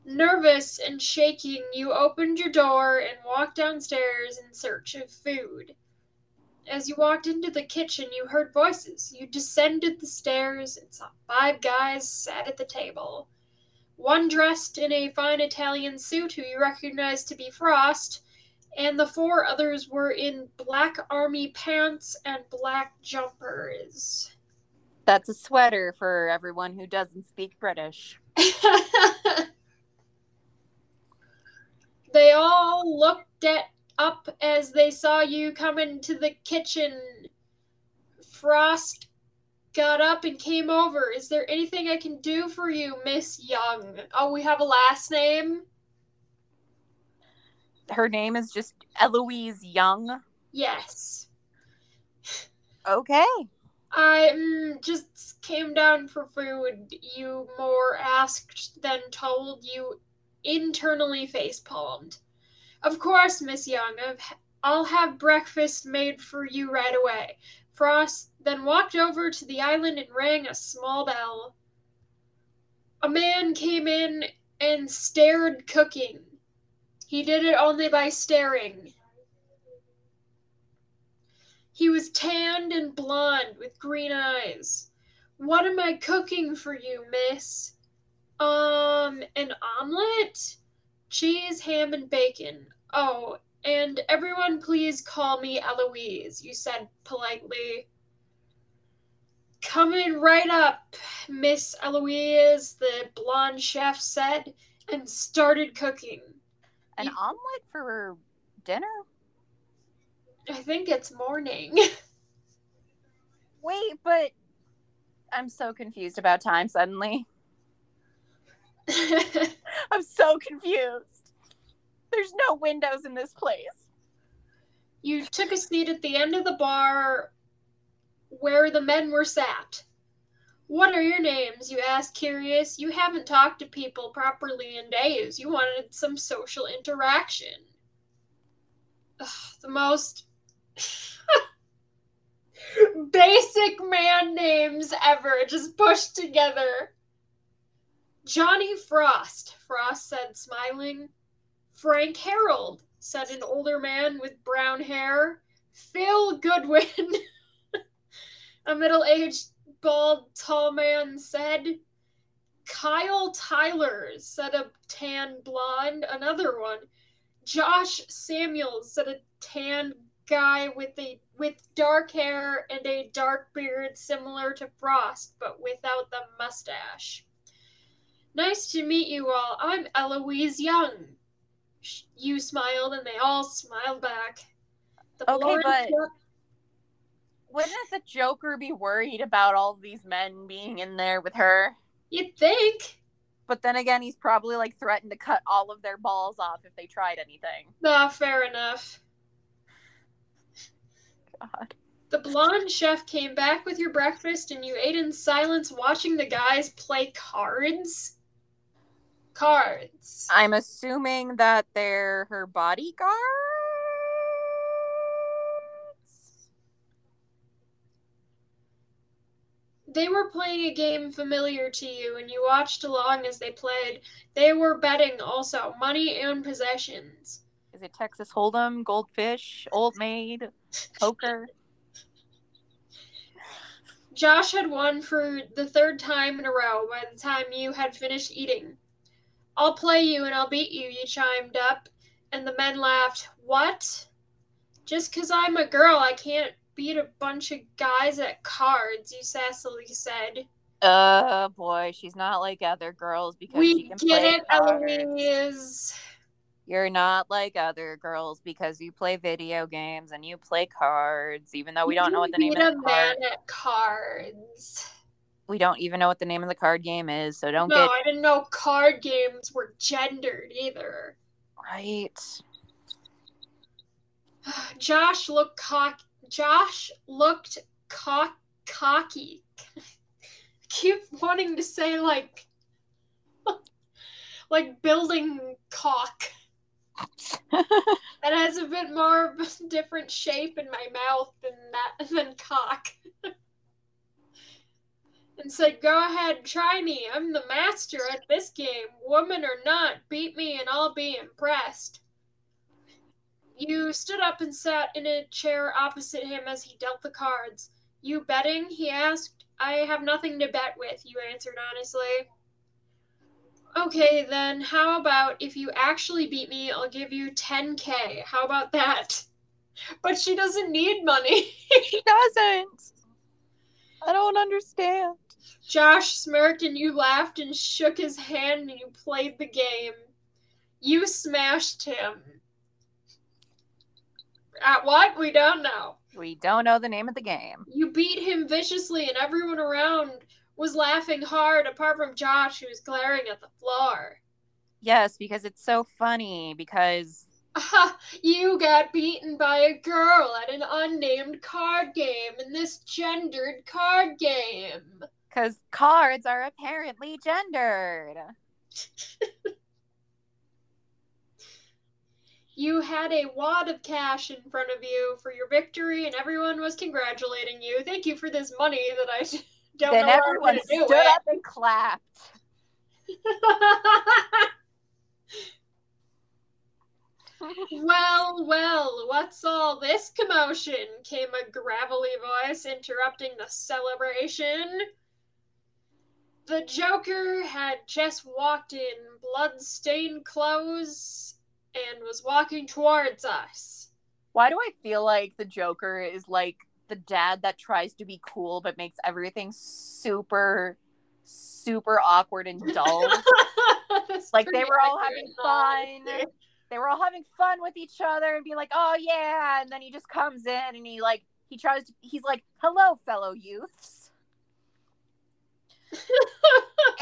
Nervous and shaking, you opened your door and walked downstairs in search of food. As you walked into the kitchen, you heard voices. You descended the stairs and saw five guys sat at the table. one dressed in a fine Italian suit who you recognize to be Frost, and the four others were in black army pants and black jumpers. That's a sweater for everyone who doesn't speak British. They all looked at up as they saw you come into the kitchen. Frost got up and came over. Is there anything I can do for you, Miss Young? Oh, we have a last name? Her name is just Eloise Young? Yes. Okay. I um, just came down for food. You more asked than told. You internally facepalmed. Of course, Miss Young. I've, I'll have breakfast made for you right away. Frost then walked over to the island and rang a small bell. A man came in and stared cooking. He did it only by staring. He was tanned and blonde with green eyes. What am I cooking for you, miss? Um, an omelet? Cheese, ham, and bacon. Oh, and everyone please call me Eloise, you said politely. Coming right up, Miss Eloise, the blonde chef said, and started cooking. An you- omelet for dinner? I think it's morning. Wait, but I'm so confused about time suddenly. I'm so confused. There's no windows in this place. You took a seat at the end of the bar where the men were sat. What are your names? You asked, curious. You haven't talked to people properly in days. You wanted some social interaction. Ugh, the most... basic man names ever, just pushed together. Johnny Frost, Frost said, smiling. Frank Harold, said an older man with brown hair. Phil Goodwin, a middle-aged, bald, tall man, said. Kyle Tyler, said a tan blonde, another one. Josh Samuels, said a tan guy with a with dark hair and a dark beard similar to Frost, but without the mustache. Nice to meet you all. I'm Eloise Young. You smiled, and they all smiled back. The okay, but jo- wouldn't the Joker be worried about all these men being in there with her? You'd think. But then again, he's probably, like, threatened to cut all of their balls off if they tried anything. Ah, fair enough. God. The blonde chef came back with your breakfast, and you ate in silence, watching the guys play cards. Cards. I'm assuming that they're her bodyguards? They were playing a game familiar to you, and you watched along as they played. They were betting also, money and possessions. Is it Texas Hold'em, Goldfish, Old Maid, Poker? Josh had won for the third time in a row by the time you had finished eating. I'll play you and I'll beat you, you chimed up, and the men laughed. What? Just 'cause I'm a girl, I can't beat a bunch of guys at cards, you sassily said. Uh, boy, she's not like other girls because we she can play it, cards. We get it, Eloise. You're not like other girls because you play video games and you play cards, even though we don't you know what the name of the card. Man at cards. We don't even know what the name of the card game is, so don't no, get... No, I didn't know card games were gendered either. Right. Josh looked cocky. Josh looked cock- cocky. I keep wanting to say, like, like building cock. That has a bit more of a different shape in my mouth than that than cock. And said, so, go ahead, try me. I'm the master at this game. Woman or not, beat me and I'll be impressed. You stood up and sat in a chair opposite him as he dealt the cards. You betting? He asked. I have nothing to bet with, you answered honestly. okay, then how about if you actually beat me, I'll give you ten K. How about that? But she doesn't need money. She doesn't. I don't understand. Josh smirked and you laughed and shook his hand and you played the game. You smashed him. At what? We don't know. We don't know the name of the game. You beat him viciously and everyone around was laughing hard apart from Josh, who was glaring at the floor. Yes, because it's so funny because... Uh, you got beaten by a girl at an unnamed card game in this gendered card game. Because cards are apparently gendered. You had a wad of cash in front of you for your victory, and everyone was congratulating you. Thank you for this money that I don't then know everyone what I'm gonna do stood up and clapped. Well, well, what's all this commotion? Came a gravelly voice interrupting the celebration. The Joker had just walked in blood-stained clothes and was walking towards us. Why do I feel like the Joker is like the dad that tries to be cool but makes everything super, super awkward and dull? Like they were all having fun. They were all having fun with each other and be like, oh, yeah. And then he just comes in and he like, he tries to, he's like, hello, fellow youths.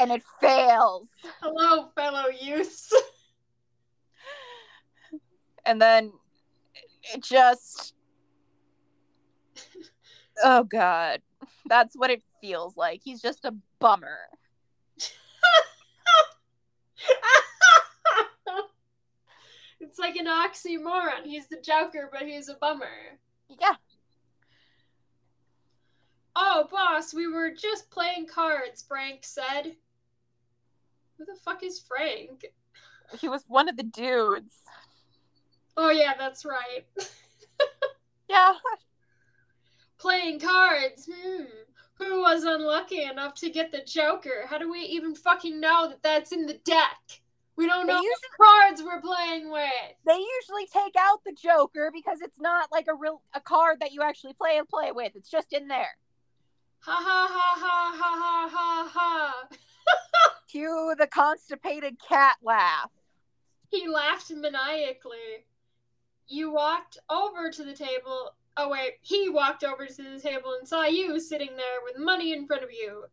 And it fails. Hello, fellow youths. And then it just, oh, God, that's what it feels like. He's just a bummer. It's like an oxymoron. He's the Joker, but he's a bummer. Yeah. Oh, boss, we were just playing cards, Frank said. Who the fuck is Frank? He was one of the dudes. Oh, yeah, that's right. Yeah. Playing cards. Hmm. Who was unlucky enough to get the Joker? How do we even fucking know that that's in the deck? We don't know usually, what cards we're playing with. They usually take out the Joker because it's not like a real a card that you actually play and play with. It's just in there. Ha ha ha ha ha ha ha ha. Cue the constipated cat laugh. He laughed maniacally. You walked over to the table. Oh wait, he walked over to the table and saw you sitting there with money in front of you.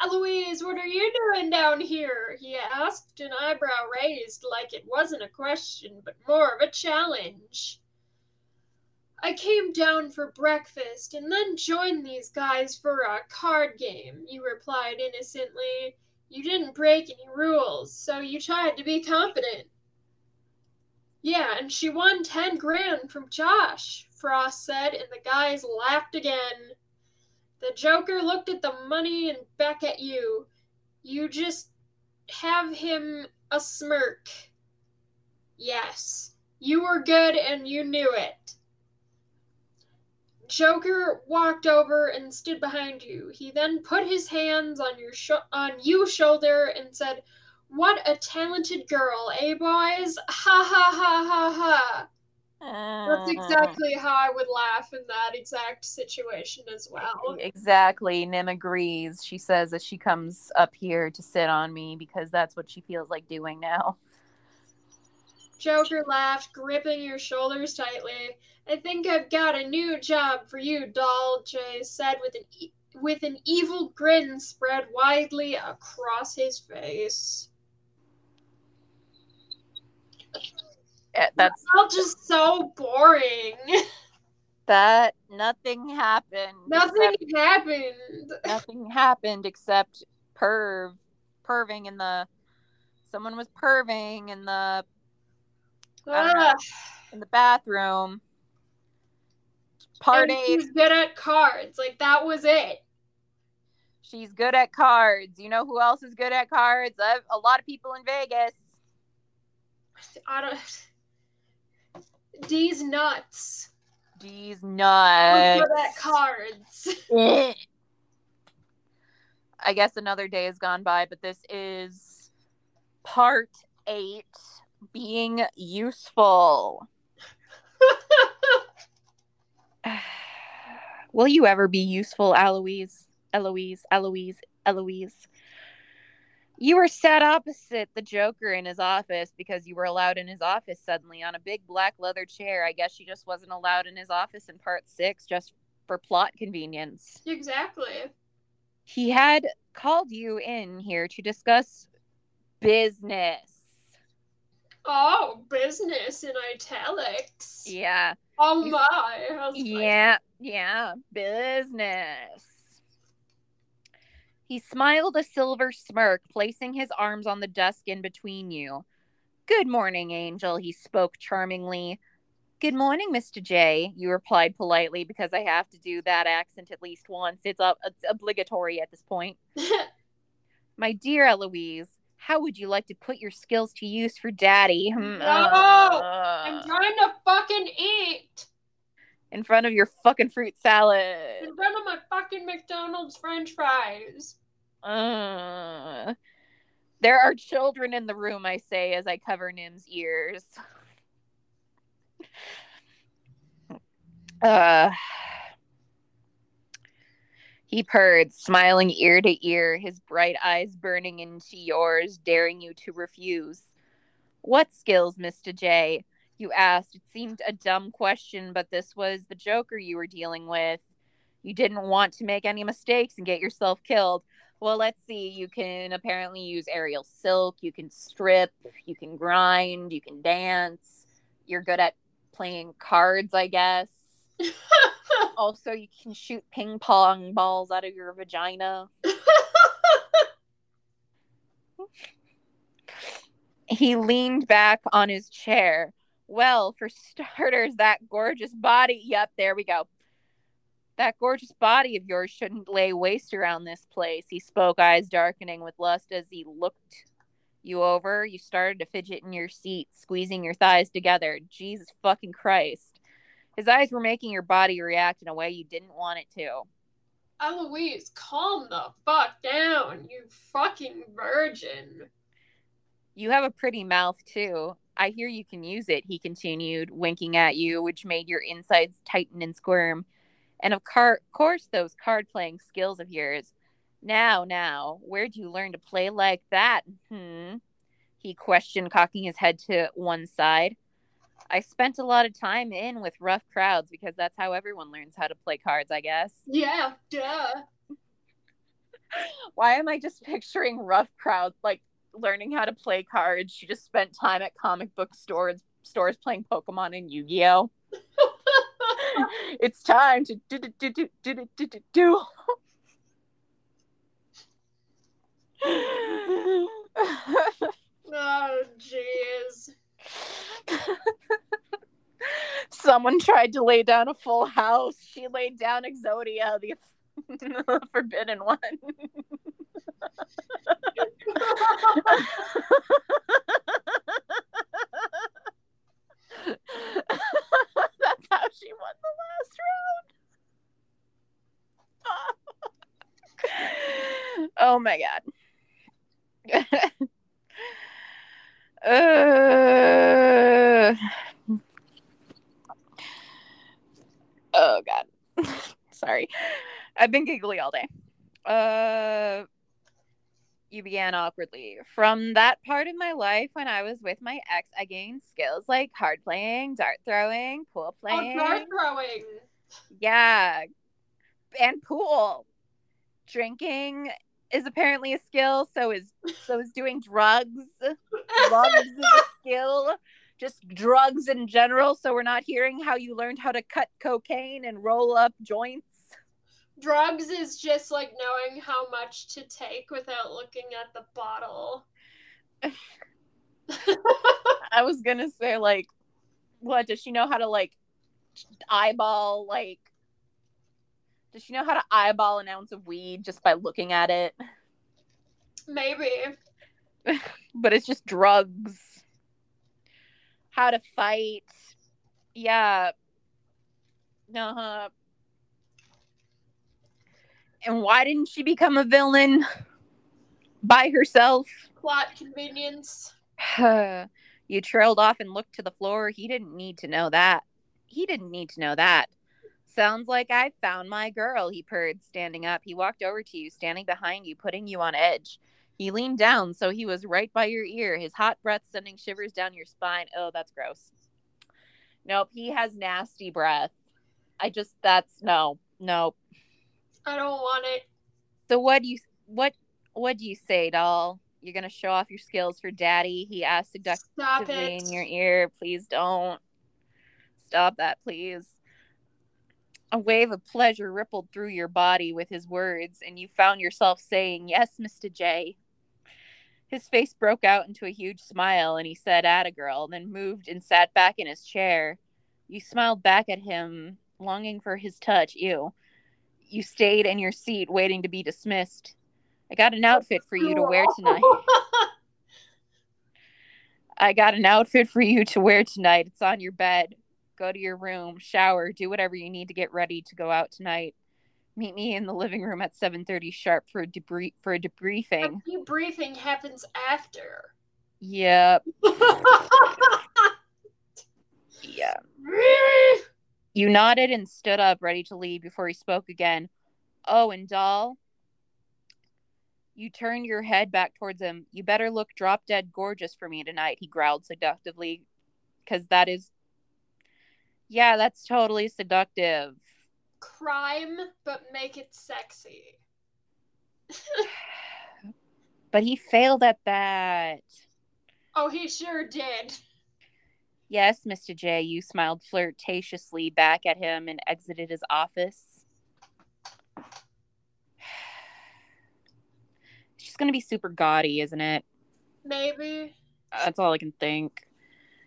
Eloise, what are you doing down here? He asked, an eyebrow raised like it wasn't a question, but more of a challenge. I came down for breakfast and then joined these guys for a card game, you replied innocently. You didn't break any rules, so you tried to be confident. Yeah, and she won ten grand from Josh, Frost said, and the guys laughed again. The Joker looked at the money and back at you. You just have him a smirk. Yes, you were good and you knew it. Joker walked over and stood behind you. He then put his hands on your sh- on your shoulder and said, "What a talented girl, eh, boys? Ha ha ha ha ha." That's exactly how I would laugh in that exact situation as well. Exactly. Nim agrees. She says that she comes up here to sit on me because that's what she feels like doing now. Joker laughed, gripping your shoulders tightly. I think I've got a new job for you, doll, Jay said with an e- with an evil grin spread widely across his face. That's all just so boring. That nothing happened. Nothing except, happened. Nothing happened except perv, perving in the. Someone was perving in the. Ah. Know, in the bathroom. Part and eight. She's good at cards. Like that was it. She's good at cards. You know who else is good at cards? I've, a lot of people in Vegas. I don't. D's nuts. D's nuts. Look at cards. I guess another day has gone by, but this is Part eight, being useful. Will you ever be useful, Eloise? Eloise, Eloise, Eloise. You were sat opposite the Joker in his office because you were allowed in his office suddenly on a big black leather chair. I guess she just wasn't allowed in his office in part six just for plot convenience. Exactly. He had called you in here to discuss business. Oh, business in italics. Yeah. Oh my. Yeah, like... yeah, business. He smiled a silver smirk, placing his arms on the desk in between you. Good morning, Angel, he spoke charmingly. Good morning, Mister J, you replied politely, because I have to do that accent at least once. It's, ob- it's obligatory at this point. My dear Eloise, how would you like to put your skills to use for Daddy? No! Uh, I'm trying to fucking eat! In front of your fucking fruit salad. In front of my fucking McDonald's french fries. Uh, there are children in the room, I say, as I cover Nim's ears. uh, he purred, smiling ear to ear, his bright eyes burning into yours, daring you to refuse. What skills, Mister J? You asked. It seemed a dumb question, but this was the Joker you were dealing with. You didn't want to make any mistakes and get yourself killed. Well, let's see. You can apparently use aerial silk. You can strip. You can grind. You can dance. You're good at playing cards, I guess. Also, you can shoot ping pong balls out of your vagina. He leaned back on his chair. Well, for starters, that gorgeous body... Yep, there we go. That gorgeous body of yours shouldn't lay waste around this place. He spoke, eyes darkening with lust as he looked you over. You started to fidget in your seat, squeezing your thighs together. Jesus fucking Christ. His eyes were making your body react in a way you didn't want it to. Eloise, calm the fuck down, you fucking virgin. You have a pretty mouth, too. I hear you can use it, he continued, winking at you, which made your insides tighten and squirm. And of car- course, those card-playing skills of yours. Now, now, where'd you learn to play like that? Hmm. He questioned, cocking his head to one side. I spent a lot of time in with rough crowds because that's how everyone learns how to play cards, I guess. Yeah, duh. Why am I just picturing rough crowds, like, learning how to play cards? She just spent time at comic book stores stores playing Pokemon and Yu-Gi-Oh. It's time to do do do do do do do do. Oh jeez. Someone tried to lay down a full house. She laid down Exodia, the forbidden one. That's how she won the last round. Oh my god. uh... Oh god. Sorry. I've been giggly all day. Uh, you began awkwardly. From that part of my life when I was with my ex, I gained skills like card playing, dart throwing, pool playing. Oh, dart throwing! Yeah. And pool. Drinking is apparently a skill, so is so is doing drugs. Drugs is a skill. Just drugs in general, so we're not hearing how you learned how to cut cocaine and roll up joints. Drugs is just, like, knowing how much to take without looking at the bottle. I was gonna say, like, what, does she know how to, like, eyeball, like, does she know how to eyeball an ounce of weed just by looking at it? Maybe. But it's just drugs. How to fight. Yeah. Uh-huh. And why didn't she become a villain? by herself. Plot convenience. You trailed off and looked to the floor. He didn't need to know that. He didn't need to know that. Sounds like I found my girl, he purred, standing up. He walked over to you, standing behind you, putting you on edge. He leaned down, so he was right by your ear, his hot breath sending shivers down your spine. Oh, that's gross. Nope, he has nasty breath. I just, that's, no, nope. I don't want it. So what do you, what, what do you say, doll? You're going to show off your skills for daddy? He asked seductively in your ear. Please don't. Stop that, please. A wave of pleasure rippled through your body with his words, and you found yourself saying, yes, Mister J. His face broke out into a huge smile, and he said, atta girl, then moved and sat back in his chair. You smiled back at him, longing for his touch. Ew. You stayed in your seat, waiting to be dismissed. I got an outfit for you to wear tonight. I got an outfit for you to wear tonight. It's on your bed. Go to your room, shower, do whatever you need to get ready to go out tonight. Meet me in the living room at seven thirty sharp for a debrief for a debriefing. The debriefing happens after. Yep. Yeah. You nodded and stood up, ready to leave, before he spoke again. Oh, and doll, you turned your head back towards him. You better look drop dead gorgeous for me tonight, he growled seductively, because that is, yeah, that's totally seductive. Crime, but make it sexy. But he failed at that. Oh, he sure did. Yes, Mister J, you smiled flirtatiously back at him and exited his office. It's just going to be super gaudy, isn't it? Maybe. That's all I can think.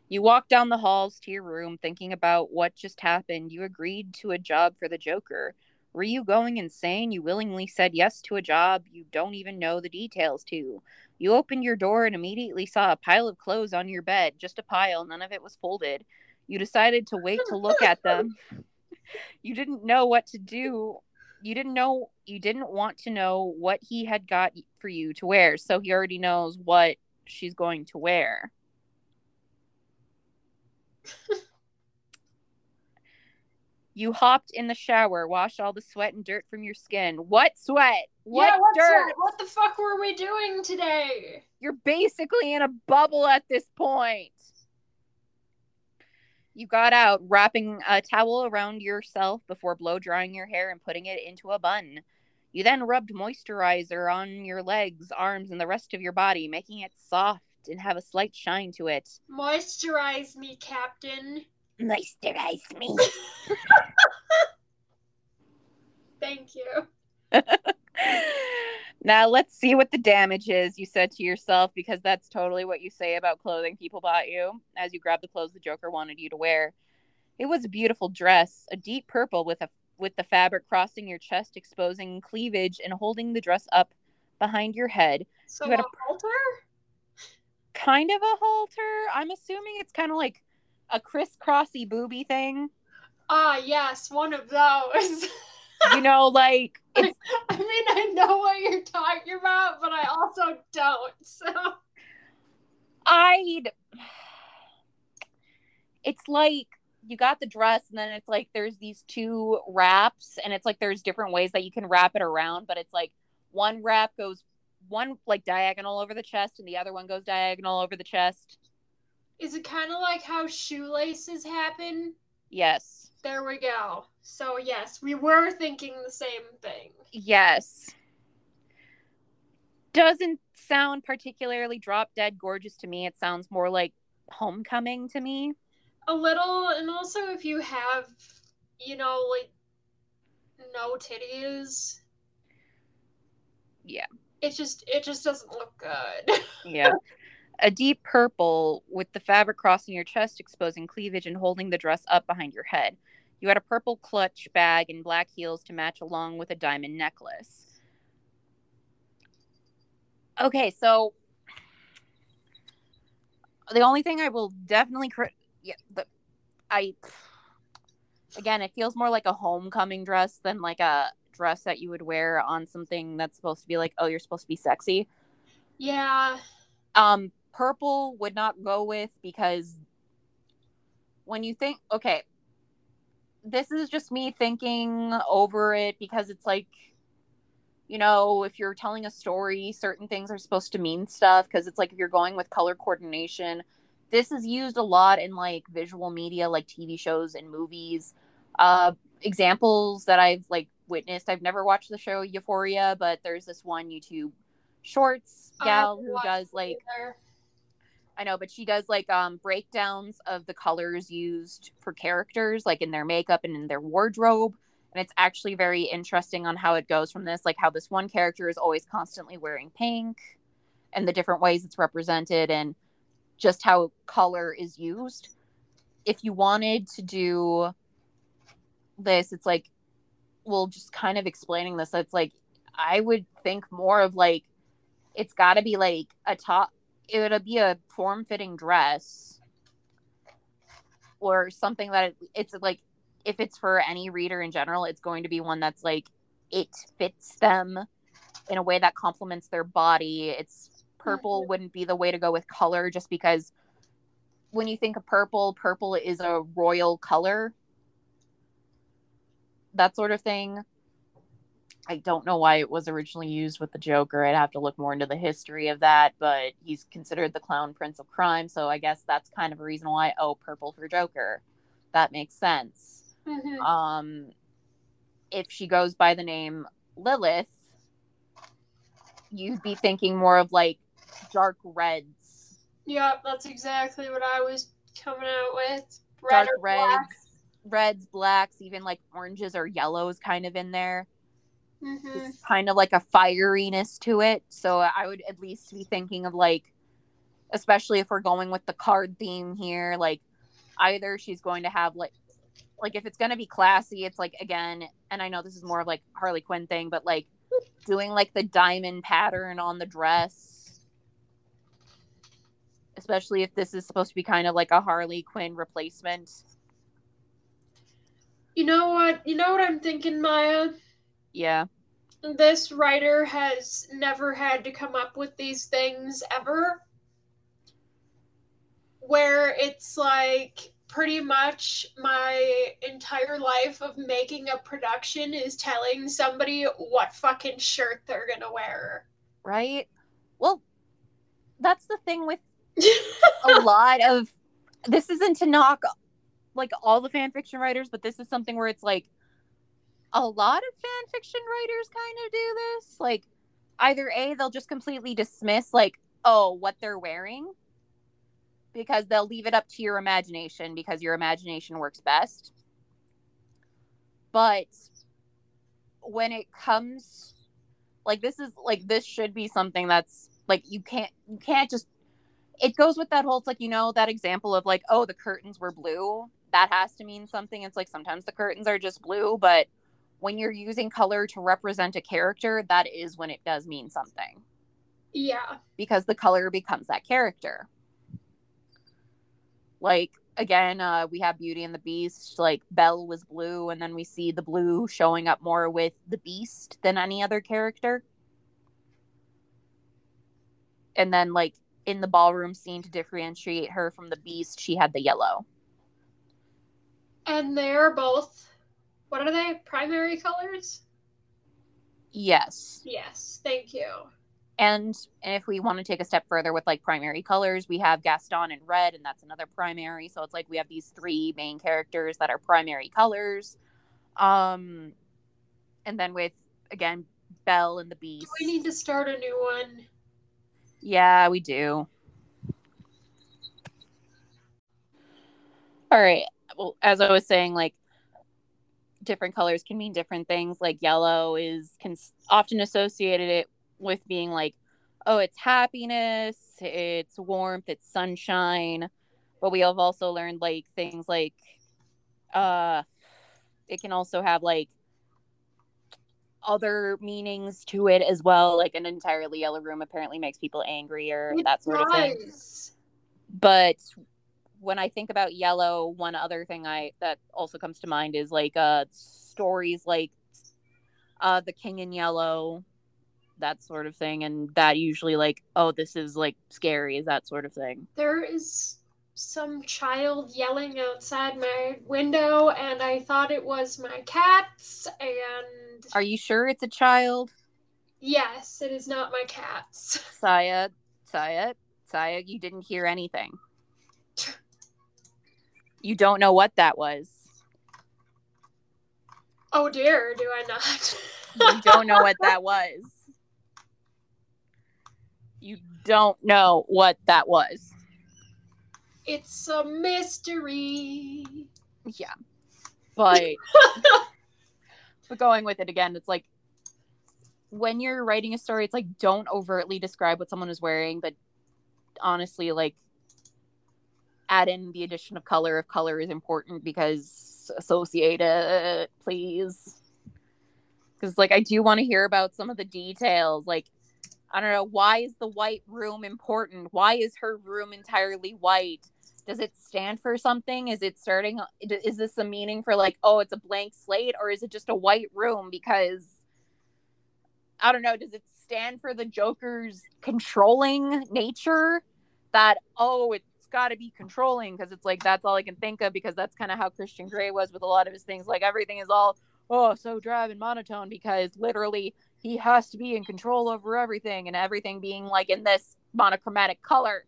You walked down the halls to your room, thinking about what just happened. You agreed to a job for the Joker. Were you going insane? You willingly said yes to a job you don't even know the details to. You opened your door and immediately saw a pile of clothes on your bed. Just a pile. None of it was folded. You decided to wait to look at them. You didn't know what to do. You didn't know. You didn't want to know what he had got for you to wear. So he already knows what she's going to wear. You hopped in the shower, washed all the sweat and dirt from your skin. What sweat? What yeah, what dirt? Sweat? What the fuck were we doing today? You're basically in a bubble at this point. You got out, wrapping a towel around yourself before blow drying your hair and putting it into a bun. You then rubbed moisturizer on your legs, arms, and the rest of your body, making it soft and have a slight shine to it. Moisturize me, Captain. Moisturize me. Thank you. Now let's see what the damage is, you said to yourself, because that's totally what you say about clothing people bought you. As you grabbed the clothes the Joker wanted you to wear, it was a beautiful dress, a deep purple with a with the fabric crossing your chest, exposing cleavage and holding the dress up behind your head. So you had a halter? Kind of a halter. I'm assuming it's kind of like a crisscrossy booby thing. Ah, yes, one of those. You know, like... It's... I mean, I know what you're talking about, but I also don't, so... I'd... It's like you got the dress, and then it's like there's these two wraps, and it's like there's different ways that you can wrap it around, but it's like one wrap goes... One, like, diagonal over the chest, and the other one goes diagonal over the chest. Is it kind of like how shoelaces happen? Yes. There we go. So, yes, we were thinking the same thing. Yes. Doesn't sound particularly drop-dead gorgeous to me. It sounds more like homecoming to me. A little, and also if you have, you know, like, no titties. Yeah. It just it just doesn't look good. Yeah. A deep purple with the fabric crossing your chest, exposing cleavage and holding the dress up behind your head. You had a purple clutch bag and black heels to match along with a diamond necklace. Okay, so the only thing I will definitely cri- yeah, the, I again, it feels more like a homecoming dress than like a dress that you would wear on something that's supposed to be like, oh, you're supposed to be sexy. Yeah. Um, purple would not go with, because when you think, okay, this is just me thinking over it, because it's like, you know, if you're telling a story, certain things are supposed to mean stuff, because it's like if you're going with color coordination, this is used a lot in like visual media, like T V shows and movies. Uh, examples that I've like witnessed, I've never watched the show Euphoria, but there's this one YouTube shorts gal who does like, either. I know, but she does like um, breakdowns of the colors used for characters, like in their makeup and in their wardrobe. And it's actually very interesting on how it goes from this, like how this one character is always constantly wearing pink and the different ways it's represented and just how color is used. If you wanted to do this, it's like, well, just kind of explaining this, it's like, I would think more of like, it's got to be like a top, it'll be a form-fitting dress or something that it, it's like, if it's for any reader in general, it's going to be one that's like, it fits them in a way that complements their body. It's purple wouldn't be the way to go with color, just because when you think of purple, purple is a royal color. That sort of thing. I don't know why it was originally used with the Joker. I'd have to look more into the history of that, but he's considered the clown prince of crime. So I guess that's kind of a reason why, oh, purple for Joker. That makes sense. Mm-hmm. Um, if she goes by the name Lilith, you'd be thinking more of like dark reds. Yeah, that's exactly what I was coming out with. Red dark or reds, blacks. Reds, blacks, even like oranges or yellows kind of in there. Mm-hmm. It's kind of like a fieriness to it. So I would at least be thinking of like, especially if we're going with the card theme here, like either she's going to have like, like if it's going to be classy, it's like, again, and I know this is more of like Harley Quinn thing, but like doing like the diamond pattern on the dress, especially if this is supposed to be kind of like a Harley Quinn replacement. You know what? You know what I'm thinking, Maya? Yeah. This writer has never had to come up with these things ever, where it's like pretty much my entire life of making a production is telling somebody what fucking shirt they're gonna wear. Right? Well, that's the thing with a lot of... This isn't to knock like all the fan fiction writers, but this is something where it's like a lot of fan fiction writers kind of do this. Like either A, they'll just completely dismiss like, oh, what they're wearing, because they'll leave it up to your imagination because your imagination works best. But when it comes, like this is like, this should be something that's like, you can't, you can't just, it goes with that whole, it's like, you know, that example of like, oh, the curtains were blue. That has to mean something. It's like, sometimes the curtains are just blue, but when you're using color to represent a character, that is when it does mean something. Yeah. Because the color becomes that character. Like, again, uh, we have Beauty and the Beast. Like, Belle was blue, and then we see the blue showing up more with the Beast than any other character. And then, like, in the ballroom scene, to differentiate her from the Beast, she had the yellow. And they're both, what are they, primary colors? Yes. Yes, thank you. And, and if we want to take a step further with, like, primary colors, we have Gaston in red, and that's another primary. So it's like we have these three main characters that are primary colors. Um, and then with, again, Belle and the Beast. Do we need to start a new one? Yeah, we do. All right. Well, as I was saying, like, different colors can mean different things. Like, yellow is can often associated it with being like, oh, it's happiness, it's warmth, it's sunshine. But we have also learned like things like uh it can also have like other meanings to it as well. Like, an entirely yellow room apparently makes people angrier, it that sort does. of thing. But when I think about yellow, one other thing I that also comes to mind is like uh stories like uh The King in Yellow, that sort of thing, and that usually like, oh, this is like scary, that sort of thing. There is some child yelling outside my window, and I thought it was my cats, and... Are you sure it's a child? Yes, it is not my cats. Saya, Saya, Saya, you didn't hear anything. You don't know what that was. Oh dear, do I not? You don't know what that was. You don't know what that was. It's a mystery. Yeah. But, but going with it again, it's like, when you're writing a story, it's like, don't overtly describe what someone is wearing, but honestly, like, add in the addition of color if color is important, because associate it, please. Because, like, I do want to hear about some of the details. Like, I don't know, why is the white room important? Why is her room entirely white? Does it stand for something? Is it starting, is this a meaning for, like, oh, it's a blank slate? Or is it just a white room because, I don't know, does it stand for the Joker's controlling nature? That, oh, it's got to be controlling, because it's like, that's all I can think of, because that's kind of how Christian Grey was with a lot of his things. Like, everything is all, oh, so dry and monotone, because literally he has to be in control over everything, and everything being like in this monochromatic color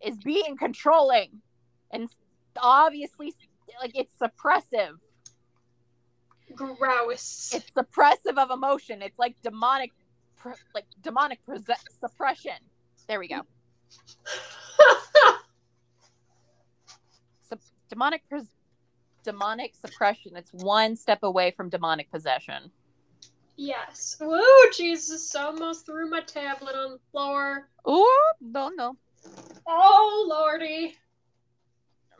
is being controlling, and obviously, like, it's suppressive. Gross. It's suppressive of emotion. It's like demonic, pre- like demonic pre- suppression. There we go. Sup- demonic pres- demonic suppression. It's one step away from demonic possession. Yes. Ooh, Jesus, almost threw my tablet on the floor. Ooh, no, no. Oh, Lordy.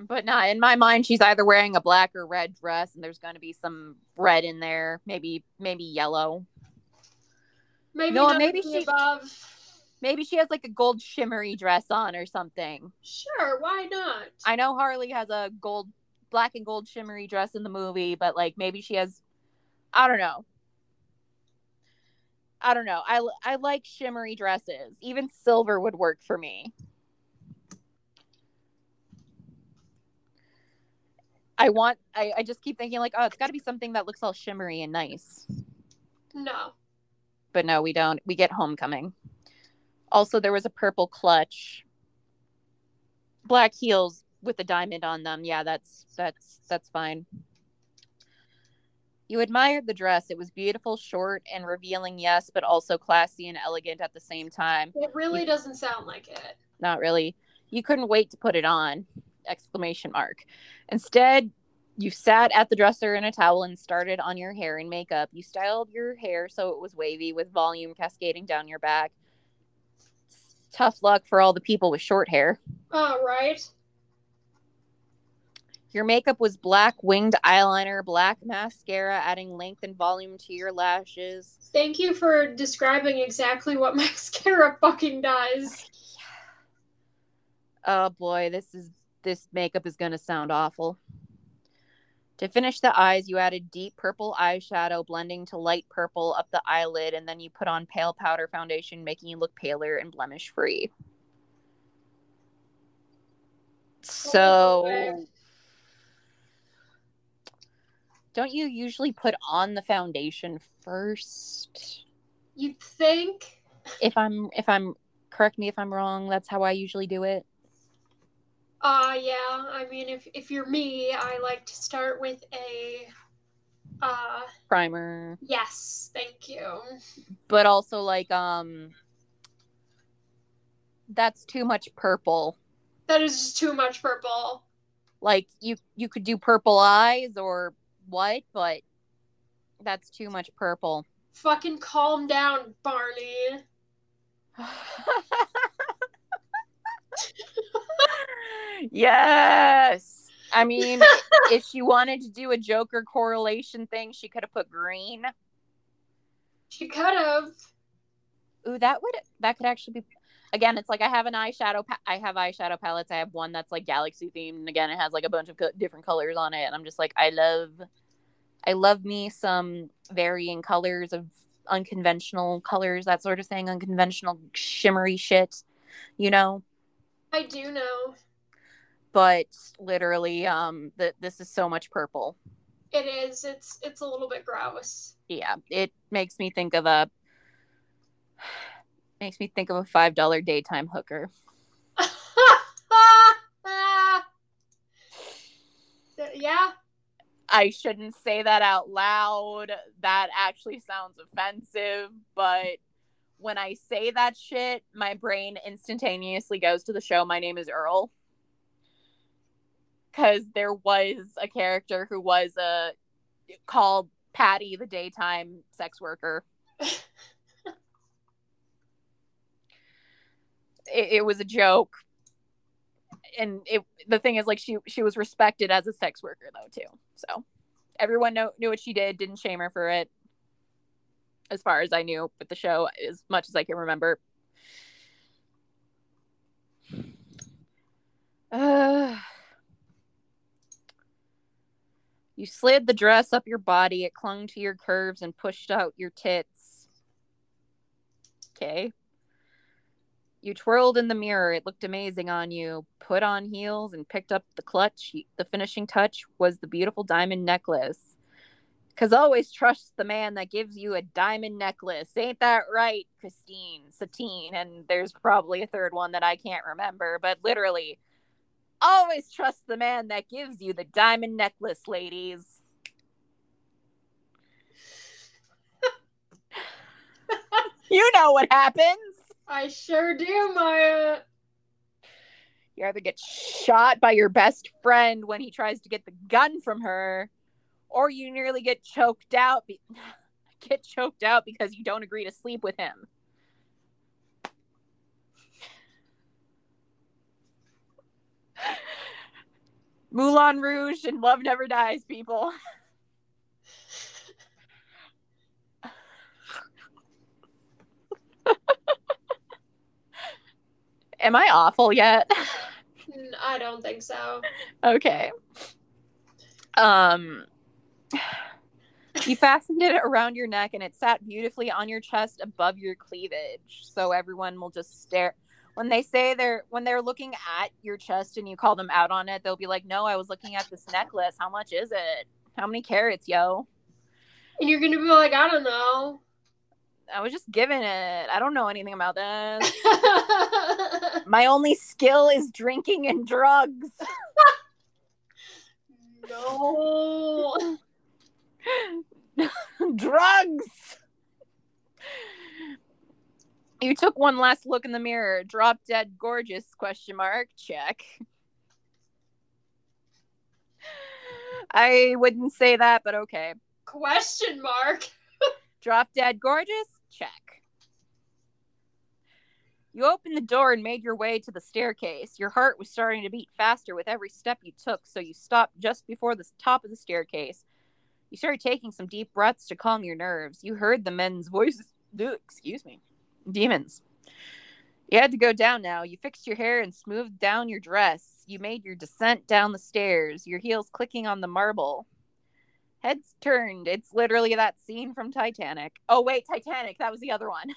But nah, in my mind, she's either wearing a black or red dress, and there's going to be some red in there. Maybe maybe yellow. Maybe no, maybe she, above. Maybe she has like a gold shimmery dress on or something. Sure, why not? I know Harley has a gold, black and gold shimmery dress in the movie, but like maybe she has, I don't know. I don't know. I, I like shimmery dresses. Even silver would work for me. I want, I, I just keep thinking like, oh, it's got to be something that looks all shimmery and nice. No. But no, we don't. We get Homecoming. Also, there was a purple clutch. Black heels with a diamond on them. Yeah, that's, that's, that's fine. You admired the dress. It was beautiful, short, and revealing, yes, but also classy and elegant at the same time. It really you, doesn't sound like it. Not really. You couldn't wait to put it on, exclamation mark. Instead, you sat at the dresser in a towel and started on your hair and makeup. You styled your hair so it was wavy with volume cascading down your back. It's tough luck for all the people with short hair. All right. Your makeup was black winged eyeliner, black mascara, adding length and volume to your lashes. Thank you for describing exactly what mascara fucking does. Yeah. Oh boy, this is this makeup is gonna sound awful. To finish the eyes, you added deep purple eyeshadow, blending to light purple up the eyelid, and then you put on pale powder foundation, making you look paler and blemish-free. So... Oh, don't you usually put on the foundation first? You'd think. If I'm, if I'm, correct me if I'm wrong, that's how I usually do it. Uh, yeah. I mean, if, if you're me, I like to start with a, uh. primer. Yes. Thank you. But also like, um, that's too much purple. That is just too much purple. Like you, you could do purple eyes or what, but that's too much purple. Fucking calm down, Barney. Yes. I mean, if she wanted to do a Joker correlation thing, she could have put green. She could have. Ooh, that would that could actually be. Again, it's like I have an eyeshadow. Pa- I have eyeshadow palettes. I have one that's like galaxy themed, and again, it has like a bunch of co- different colors on it. And I'm just like, I love, I love me some varying colors of unconventional colors, that sort of thing, unconventional shimmery shit, you know? I do know. But literally, um, th- this is so much purple. It is. It's it's a little bit gross. Yeah, it makes me think of a makes me think of a five dollar daytime hooker. Yeah. I shouldn't say that out loud. That actually sounds offensive, but when I say that shit, my brain instantaneously goes to the show My Name Is Earl. Because there was a character who was a called Patty the daytime sex worker. it, it was a joke. And it, the thing is, like, she she was respected as a sex worker, though, too. So everyone know, knew what she did, didn't shame her for it, as far as I knew, with the show, as much as I can remember. Uh, you slid the dress up your body, it clung to your curves and pushed out your tits. Okay. You twirled in the mirror. It looked amazing on you. Put on heels and picked up the clutch. The finishing touch was the beautiful diamond necklace. Because always trust the man that gives you a diamond necklace. Ain't that right, Christine, Satine? And there's probably a third one that I can't remember. But literally, always trust the man that gives you the diamond necklace, ladies. You know what happens. I sure do, Maya. You either get shot by your best friend when he tries to get the gun from her, or you nearly get choked out be- get choked out because you don't agree to sleep with him. Moulin Rouge and Love Never Dies, people. Am I awful yet? I don't think so. Okay. Um, you fastened it around your neck and it sat beautifully on your chest above your cleavage. So everyone will just stare. When they say they're, when they're looking at your chest and you call them out on it, they'll be like, no, I was looking at this necklace. How much is it? How many carats, yo? And you're going to be like, I don't know. I was just given it. I don't know anything about this. My only skill is drinking and drugs. No. Drugs. You took one last look in the mirror. Drop dead gorgeous, question mark. Check. I wouldn't say that, but okay. Question mark. Drop dead gorgeous. Check. You opened the door and made your way to the staircase. Your heart was starting to beat faster with every step you took, so you stopped just before the top of the staircase. You started taking some deep breaths to calm your nerves. You heard the men's voices. Excuse me. Demons. You had to go down now. You fixed your hair and smoothed down your dress. You made your descent down the stairs, your heels clicking on the marble. Heads turned. It's literally that scene from Titanic. Oh, wait, Titanic. That was the other one.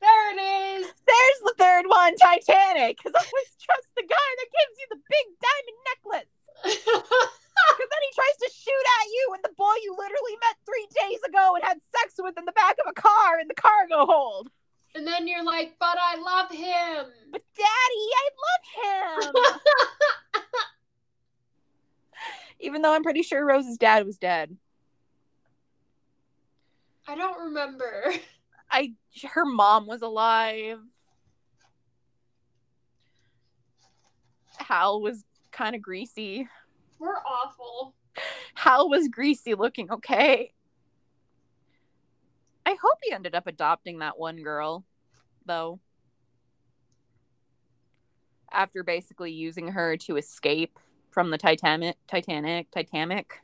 There it is. There's the third one, Titanic. Because I always trust the guy that gives you the big diamond necklace. Because then he tries to shoot at you and the boy you literally met three days ago and had sex with in the back of a car in the cargo hold. And then you're like, but I love him. But Daddy, I love him. Even though I'm pretty sure Rose's dad was dead. I don't remember. I her mom was alive. Hal was kind of greasy. We're awful. Hal was greasy looking, okay? I hope he ended up adopting that one girl, though. After basically using her to escape. From the Titanic, Titanic, Titanic.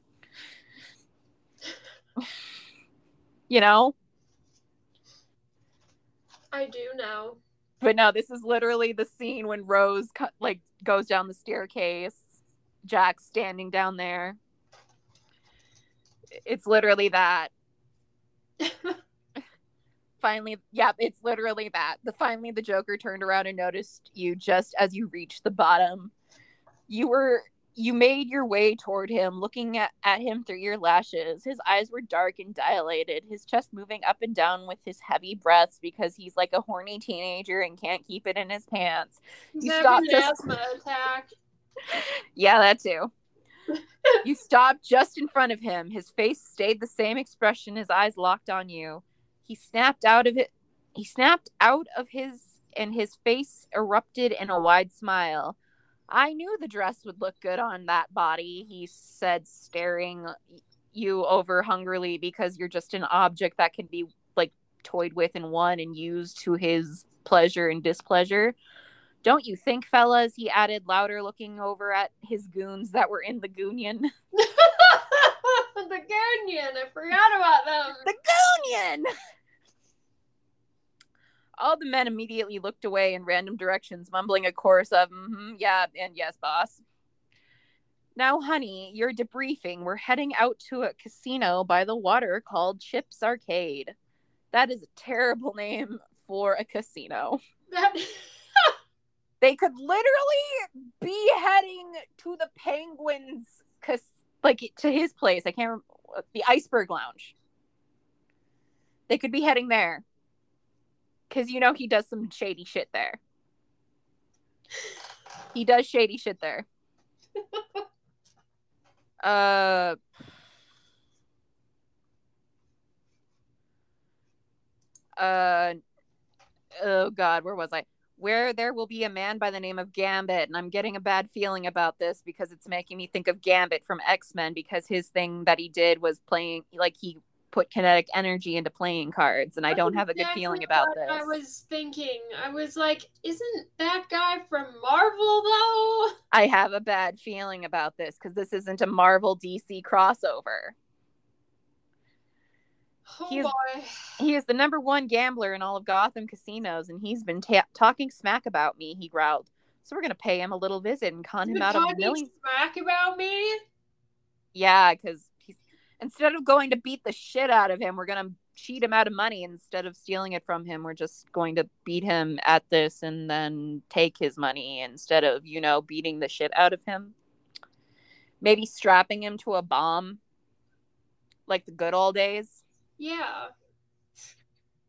You know? I do know. But no, this is literally the scene when Rose, like, goes down the staircase. Jack's standing down there. it's literally that. Finally, yeah, it's literally that. The finally the Joker turned around and noticed you just as you reached the bottom. You were you made your way toward him, looking at, at him through your lashes. His eyes were dark and dilated, his chest moving up and down with his heavy breaths because he's like a horny teenager and can't keep it in his pants. You stopped an just... asthma attack. Yeah, that too. You stopped just in front of him. His face stayed the same expression, his eyes locked on you. He snapped out of it. He snapped out of his, and his face erupted in a wide smile. I knew the dress would look good on that body, he said, staring you over hungrily because you're just an object that can be, like, toyed with and won and used to his pleasure and displeasure. Don't you think, fellas, he added, louder, looking over at his goons that were in the goonion. The goonion! I forgot about them! The goonion! All the men immediately looked away in random directions, mumbling a chorus of, mm-hmm, yeah, and yes, boss. Now, honey, you're debriefing. We're heading out to a casino by the water called Chip's Arcade. That is a terrible name for a casino. That... They could literally be heading to the Penguin's, cas- like, to his place. I can't remember. The Iceberg Lounge. They could be heading there. Because, you know, he does some shady shit there. He does shady shit there. uh... Uh... Oh, God, where was I? Where there will be a man by the name of Gambit, and I'm getting a bad feeling about this because it's making me think of Gambit from X-Men, because his thing that he did was playing, like, he put kinetic energy into playing cards, and I don't have a good feeling about this. I was thinking, I was like, isn't that guy from Marvel, though? I have a bad feeling about this because this isn't a Marvel D C crossover. Oh, he is, boy. He is the number one gambler in all of Gotham casinos, and he's been ta- talking smack about me, he growled. So we're going to pay him a little visit and con he's him out of a million. Talking smack about me? Yeah, because instead of going to beat the shit out of him, we're going to cheat him out of money. Instead of stealing it from him, we're just going to beat him at this and then take his money instead of, you know, beating the shit out of him. Maybe strapping him to a bomb like the good old days. Yeah.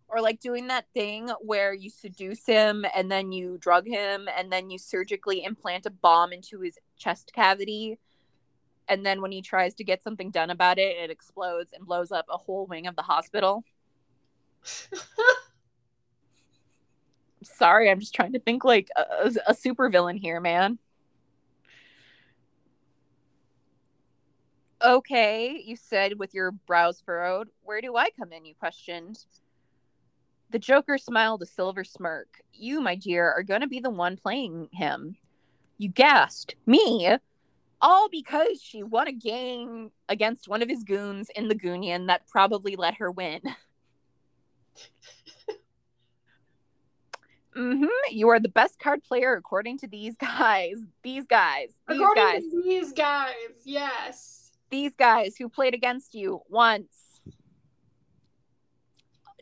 Or like doing that thing where you seduce him and then you drug him and then you surgically implant a bomb into his chest cavity. And then when he tries to get something done about it, it explodes and blows up a whole wing of the hospital. Sorry, I'm just trying to think like a, a supervillain here, man. Okay, you said with your brows furrowed. Where do I come in, you questioned. The Joker smiled a silver smirk. You, my dear, are going to be the one playing him. You gasped. Me? All because she won a game against one of his goons in the goonion that probably let her win. Mm-hmm. You are the best card player according to these guys. These guys. These according guys. to these guys, yes. These guys who played against you once.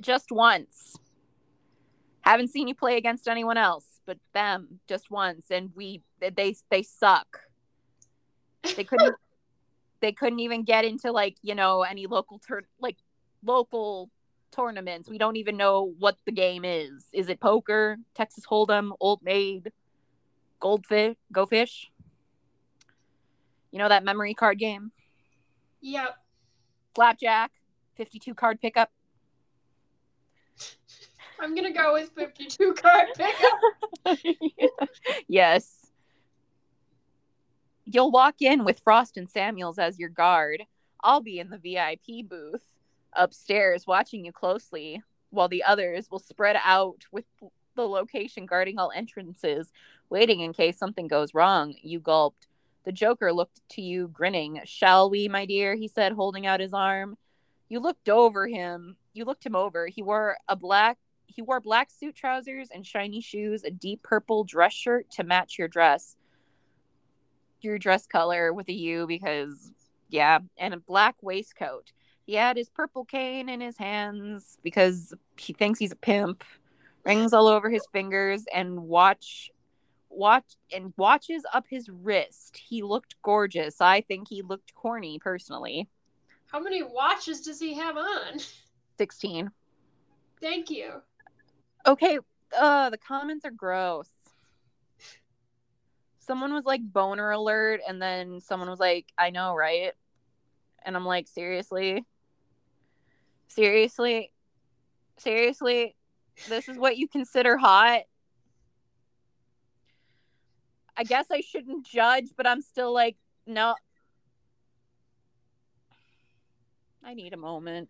Just once. Haven't seen you play against anyone else but them just once, and we they they suck. They couldn't they couldn't even get into, like, you know, any local tur- like local tournaments. We don't even know what the game is. Is it poker, Texas Hold'em, Old Maid, Goldfish, Go Fish? You know that memory card game? Yep. Flapjack, fifty-two card pickup. I'm going to go with fifty-two card pickup. Yes. You'll walk in with Frost and Samuels as your guard. I'll be in the V I P booth upstairs watching you closely, while the others will spread out with the location guarding all entrances, waiting in case something goes wrong. You gulped. The Joker looked to you, grinning. Shall we, my dear? He said, holding out his arm. You looked over him. You looked him over. He wore a black he wore black suit trousers and shiny shoes, a deep purple dress shirt to match your dress. Your dress color with a U, because Yeah, and a black waistcoat. He had his purple cane in his hands because he thinks he's a pimp. Rings all over his fingers and watch, watch and watches up his wrist. He looked gorgeous. I think he looked corny, personally. How many watches does he have on? sixteen. Thank you. Okay, uh, the comments are gross. Someone was like, boner alert, and then someone was like, I know, right? And I'm like, seriously? Seriously? Seriously? This is what you consider hot? I guess I shouldn't judge, but I'm still like, no. I need a moment.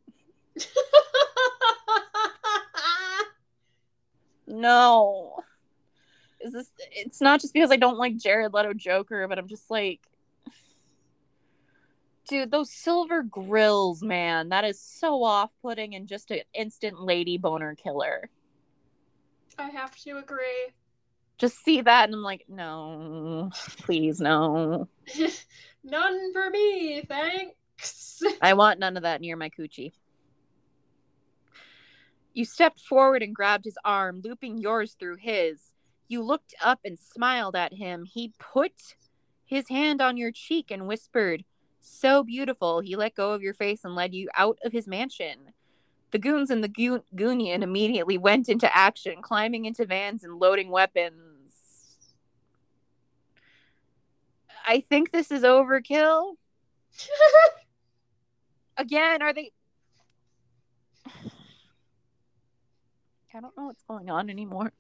No. Is this? It's not just because I don't like Jared Leto Joker, but I'm just like, dude, those silver grills, man, that is so off-putting and just an instant lady boner killer. I have to agree. Just see that, and I'm like, no, please, no. None for me, thanks. I want none of that near my coochie. You stepped forward and grabbed his arm, looping yours through his. You looked up and smiled at him. He put his hand on your cheek and whispered, so beautiful. He let go of your face and led you out of his mansion. The goons and the go- goonian immediately went into action, climbing into vans and loading weapons. I think this is overkill. Again, are they... I don't know what's going on anymore.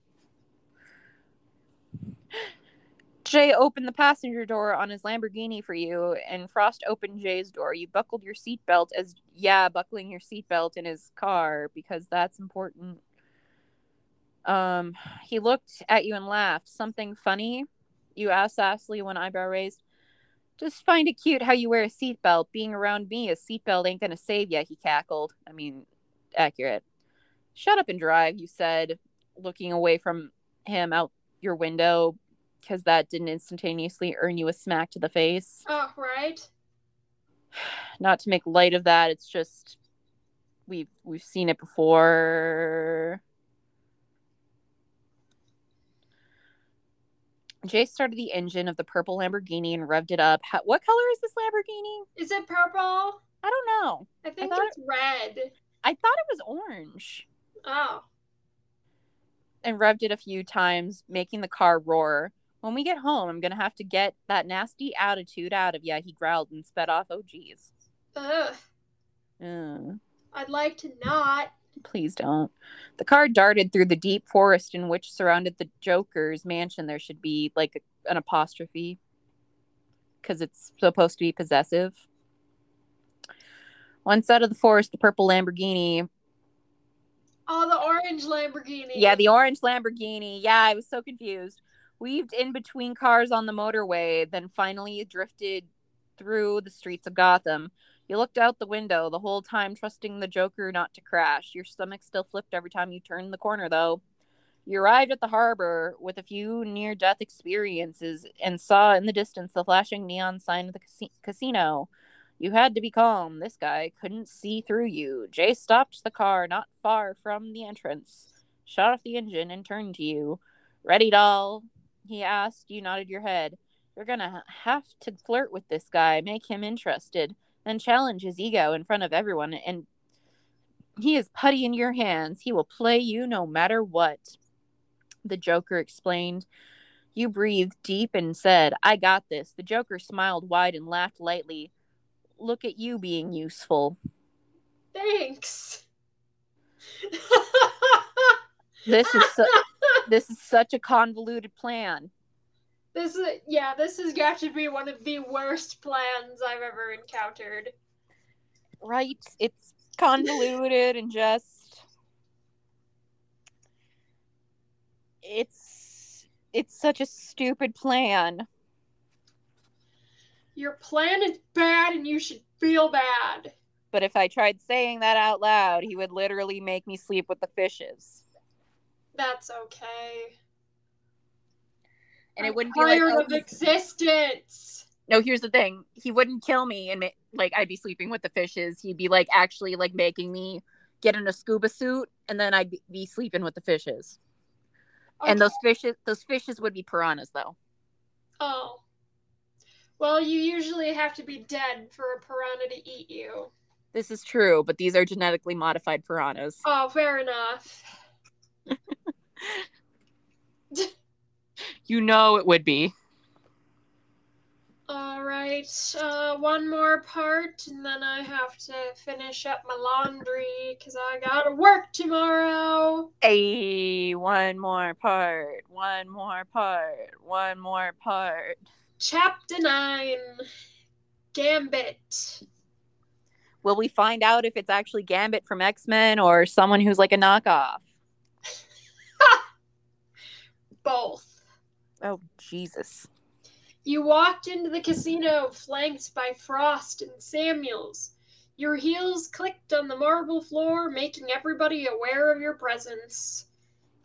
Jay opened the passenger door on his Lamborghini for you, and Frost opened Jay's door. You buckled your seatbelt as, yeah, buckling your seatbelt in his car, because that's important. Um, he looked at you and laughed. Something funny? You asked Ashley, one eyebrow raised. Just find it cute how you wear a seatbelt. Being around me, a seatbelt ain't gonna save ya, he cackled. I mean, accurate. Shut up and drive, you said, looking away from him out your window, because that didn't instantaneously earn you a smack to the face. Oh, right. Not to make light of that, it's just we've we've seen it before. Jay started the engine of the purple Lamborghini and revved it up. How, what color is this Lamborghini? Is it purple? I don't know. I think I it's it, red. I thought it was orange. Oh. And revved it a few times, making the car roar. When we get home, I'm going to have to get that nasty attitude out of ya, he growled and sped off. Oh, geez. Ugh. Mm. I'd like to not. Please don't. The car darted through the deep forest in which surrounded the Joker's mansion. There should be, like, an apostrophe, because it's supposed to be possessive. Once out of the forest, the purple Lamborghini... Oh, the orange Lamborghini. Yeah, the orange Lamborghini. Yeah, I was so confused. Weaved in between cars on the motorway, then finally drifted through the streets of Gotham. You looked out the window the whole time, trusting the Joker not to crash. Your stomach still flipped every time you turned the corner, though. You arrived at the harbor with a few near-death experiences and saw in the distance the flashing neon sign of the cas- casino. You had to be calm. This guy couldn't see through you. Jay stopped the car not far from the entrance, shut off the engine, and turned to you. Ready, doll? He asked. You nodded your head. You're gonna have to flirt with this guy, make him interested, then challenge his ego in front of everyone, and he is putty in your hands. He will play you no matter what, the Joker explained. You breathed deep and said, I got this. The Joker smiled wide and laughed lightly. Look at you being useful. Thanks. This is su- this is such a convoluted plan. This is yeah. This has got to be one of the worst plans I've ever encountered. Right? It's convoluted and just it's it's such a stupid plan. Your plan is bad and you should feel bad. But if I tried saying that out loud, he would literally make me sleep with the fishes. That's okay. And I'm it wouldn't tired be like, oh, of existence. no, here's the thing. He wouldn't kill me and, ma- like, I'd be sleeping with the fishes. He'd be, like, actually, like, making me get in a scuba suit, and then I'd be sleeping with the fishes. Okay. And those fishes, those fishes would be piranhas, though. Oh. Well, you usually have to be dead for a piranha to eat you. This is true, but these are genetically modified piranhas. Oh, fair enough. You know it would be. All right, uh, one more part, and then I have to finish up my laundry, because I gotta work tomorrow. Hey, one more part, one more part, one more part. Chapter nine, Gambit. Will we find out if it's actually Gambit from X-Men or someone who's like a knockoff? Both. Oh, Jesus. You walked into the casino flanked by Frost and Samuels. Your heels clicked on the marble floor, making everybody aware of your presence.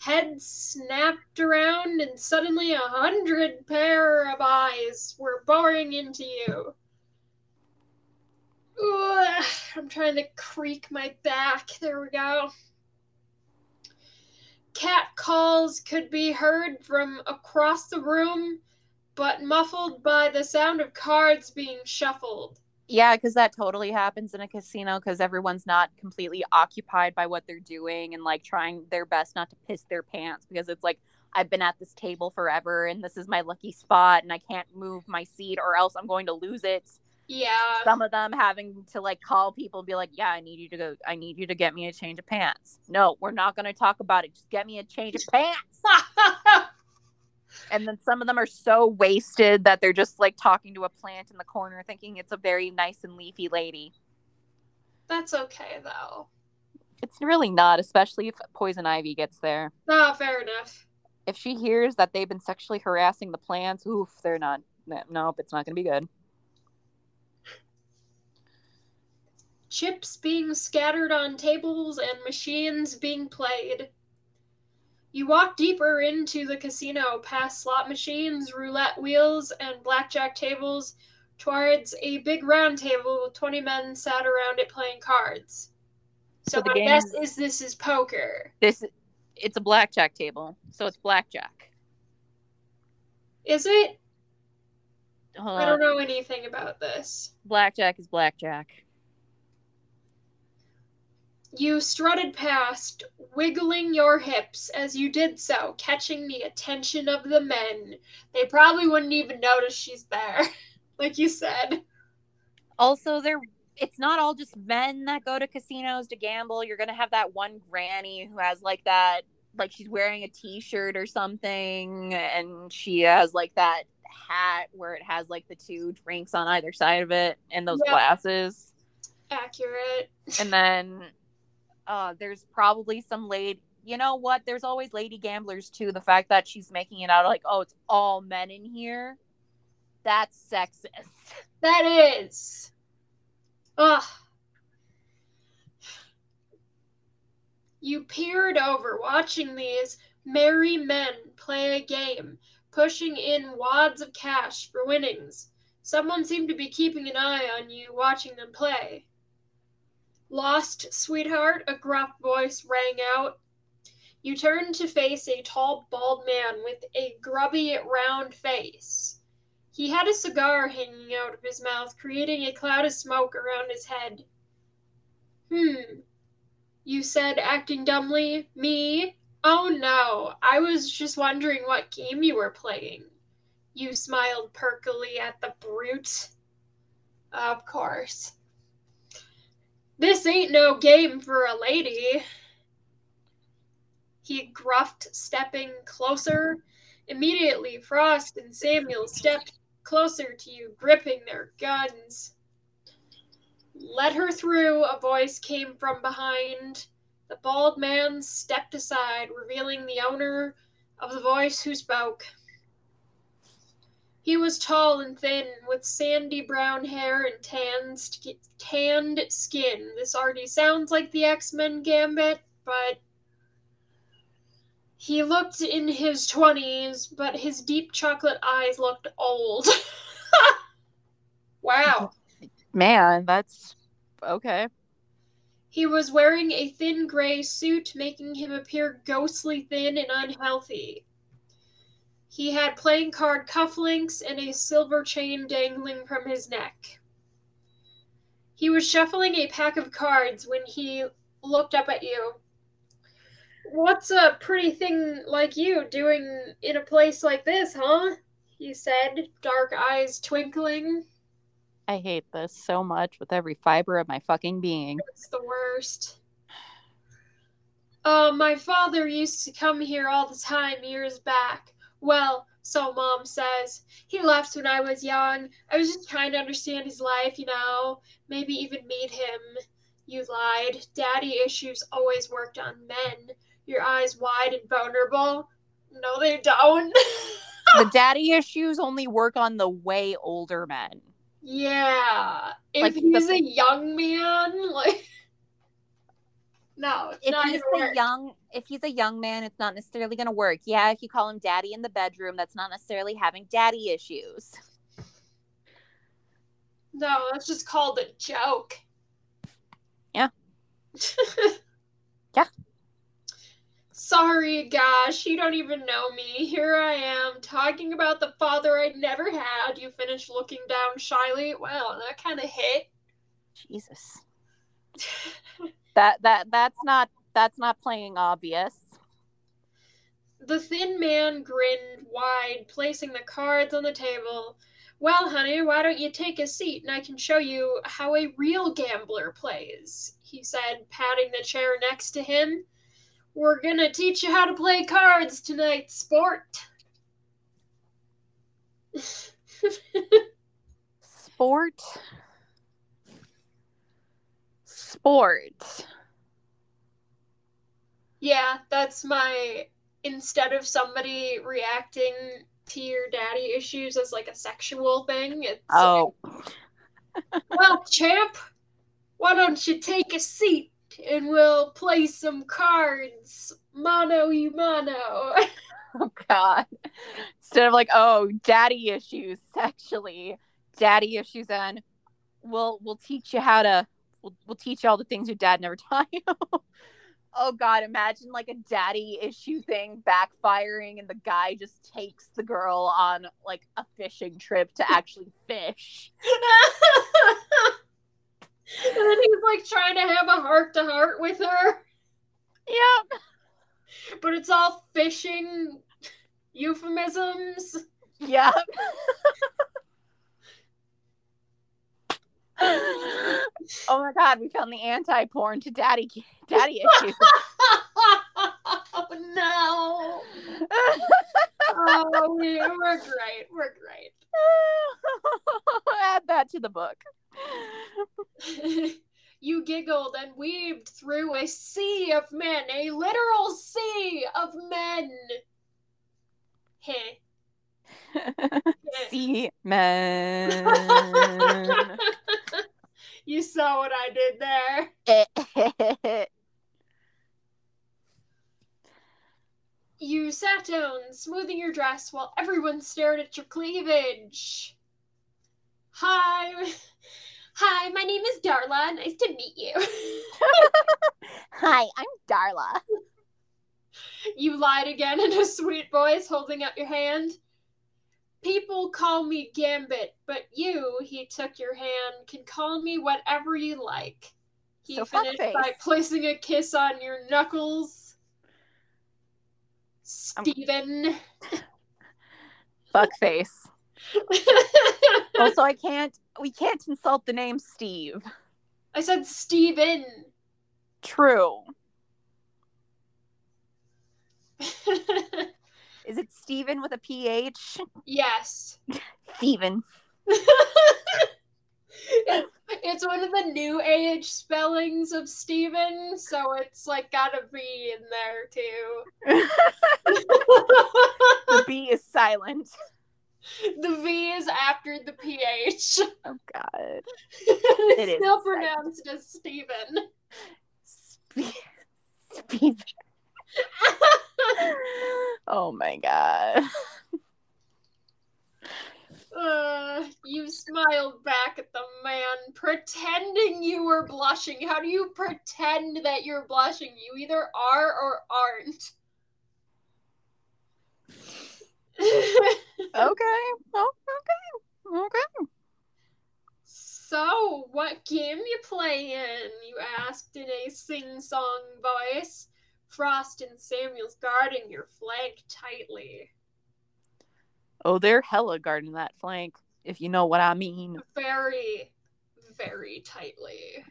Heads snapped around, and suddenly a hundred pair of eyes were boring into you. Ooh, I'm trying to creak my back. There we go. Cat calls could be heard from across the room, but muffled by the sound of cards being shuffled. Yeah, because that totally happens in a casino, because everyone's not completely occupied by what they're doing and, like, trying their best not to piss their pants, because it's like, I've been at this table forever and this is my lucky spot and I can't move my seat or else I'm going to lose it. Yeah. Some of them having to, like, call people and be like, yeah, I need you to go, I need you to get me a change of pants. No, we're not going to talk about it. Just get me a change of pants. And then some of them are so wasted that they're just, like, talking to a plant in the corner thinking it's a very nice and leafy lady. That's okay, though. It's really not, especially if Poison Ivy gets there. Oh, fair enough. If she hears that they've been sexually harassing the plants, oof, they're not. Nope, it's not going to be good. Chips being scattered on tables and machines being played. You walk deeper into the casino, past slot machines, roulette wheels, and blackjack tables, towards a big round table with twenty men sat around it playing cards. So, so my guess is this is poker. This, it's a blackjack table, so it's blackjack. Is it? Uh, I don't know anything about this. Blackjack is blackjack. You strutted past, wiggling your hips as you did so, catching the attention of the men. They probably wouldn't even notice she's there, like you said. Also, they're, it's not all just men that go to casinos to gamble. You're going to have that one granny who has, like, that, like, she's wearing a t-shirt or something, and she has, like, that hat where it has, like, the two drinks on either side of it and those, yeah, glasses. Accurate. And then... Uh, there's probably some lady, you know what? There's always lady gamblers too. The fact that she's making it out like, oh, it's all men in here. That's sexist. That is. Ugh. You peered over, watching these merry men play a game, pushing in wads of cash for winnings. Someone seemed to be keeping an eye on you, watching them play. Lost, sweetheart, a gruff voice rang out. You turned to face a tall, bald man with a grubby, round face. He had a cigar hanging out of his mouth, creating a cloud of smoke around his head. Hmm, you said, acting dumbly. Me? Oh, no, I was just wondering what game you were playing. You smiled perkily at the brute. Of course. This ain't no game for a lady. He gruffed, stepping closer. Immediately, Frost and Samuel stepped closer to you, gripping their guns. Let her through, a voice came from behind. The bald man stepped aside, revealing the owner of the voice who spoke. He was tall and thin, with sandy brown hair and tanned, sk- tanned skin. This already sounds like the X-Men Gambit, but... He looked in his twenties, but his deep chocolate eyes looked old. Wow. Man, that's okay. He was wearing a thin gray suit, making him appear ghostly thin and unhealthy. He had playing card cufflinks and a silver chain dangling from his neck. He was shuffling a pack of cards when he looked up at you. "What's a pretty thing like you doing in a place like this, huh?" he said, dark eyes twinkling. I hate this so much with every fiber of my fucking being. It's the worst. Uh, my father used to come here all the time years back. Well, so Mom says. He left when I was young. I was just trying to understand his life, you know. Maybe even meet him. You lied. Daddy issues always worked on men. Your eyes wide and vulnerable. No, they don't. The daddy issues only work on the way older men. Yeah. If like he's the, a young man, like no, it's if not he's a work. young if he's a young man, it's not necessarily gonna work. Yeah, if you call him daddy in the bedroom, that's not necessarily having daddy issues. No, that's just called a joke. Yeah. Yeah. Sorry, gosh, you don't even know me. Here I am, talking about the father I never had. You finished looking down shyly. Wow, that kind of hit. Jesus. that that that's not that's not playing obvious. The thin man grinned wide, placing the cards on the table. Well, honey, why don't you take a seat and I can show you how a real gambler plays, he said, patting the chair next to him. We're gonna teach you how to play cards tonight, sport. Sport. Sport. Yeah, that's my, instead of somebody reacting to your daddy issues as like a sexual thing, it's oh. Like, well, champ, why don't you take a seat? And we'll play some cards. Mano y mano. Oh, God. Instead of like, oh, daddy issues sexually. Daddy issues on, we'll we'll teach you how to, we'll, we'll teach you all the things your dad never taught you. Oh, God. Imagine like a daddy issue thing backfiring and the guy just takes the girl on like a fishing trip to actually fish. And then he's like trying to have a heart to heart with her. Yep. But it's all fishing euphemisms. Yep. Oh my God, we found the anti-porn to daddy daddy issues. Oh no. Oh, we, we're great. We're great. Add that to the book. You giggled and weaved through a sea of men, a literal sea of men. Hey. Sea men. You saw what I did there. You sat down, smoothing your dress while everyone stared at your cleavage. Hi. Hi, my name is Darla. Nice to meet you. Hi, I'm Darla. You lied again in a sweet voice, holding out your hand. People call me Gambit, but you, he took your hand, can call me whatever you like. He so finished by placing a kiss on your knuckles. Steven. Fuckface. Also, I can't, we can't insult the name Steve. I said Steven. True. Is it Steven with a P H? Yes. Steven. it, it's one of the new age spellings of Steven, so it's like got a B in there too. The B is silent. The V is after the P H. Oh, God. It's it still is pronounced sad. As Steven. Spe- Steven. Oh, my God. Uh, you smiled back at pretending you were blushing. How do you pretend that you're blushing? You either are or aren't. Okay. Oh, okay. Okay. So, what game you play in? You asked in a sing-song voice. Frost and Samuel's guarding your flank tightly. Oh, they're hella guarding that flank, if you know what I mean. Very, very tightly.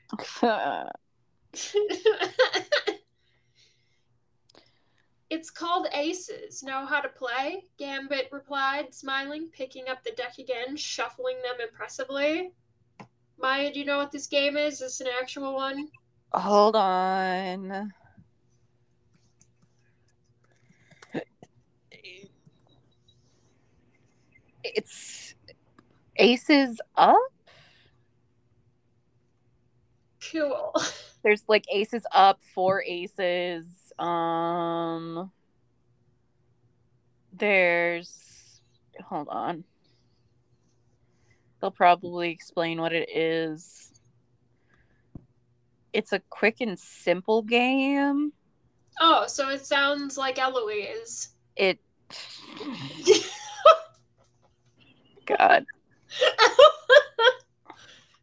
It's called aces. Know how to play? Gambit replied, smiling, picking up the deck again, shuffling them impressively. Maya, do you know what this game is? Is this an actual one? Hold on. It's Aces Up? Cool. There's like Aces Up, Four Aces. Um, there's, hold on. They'll probably explain what it is. It's a quick and simple game. Oh, so it sounds like Eloise. It. God.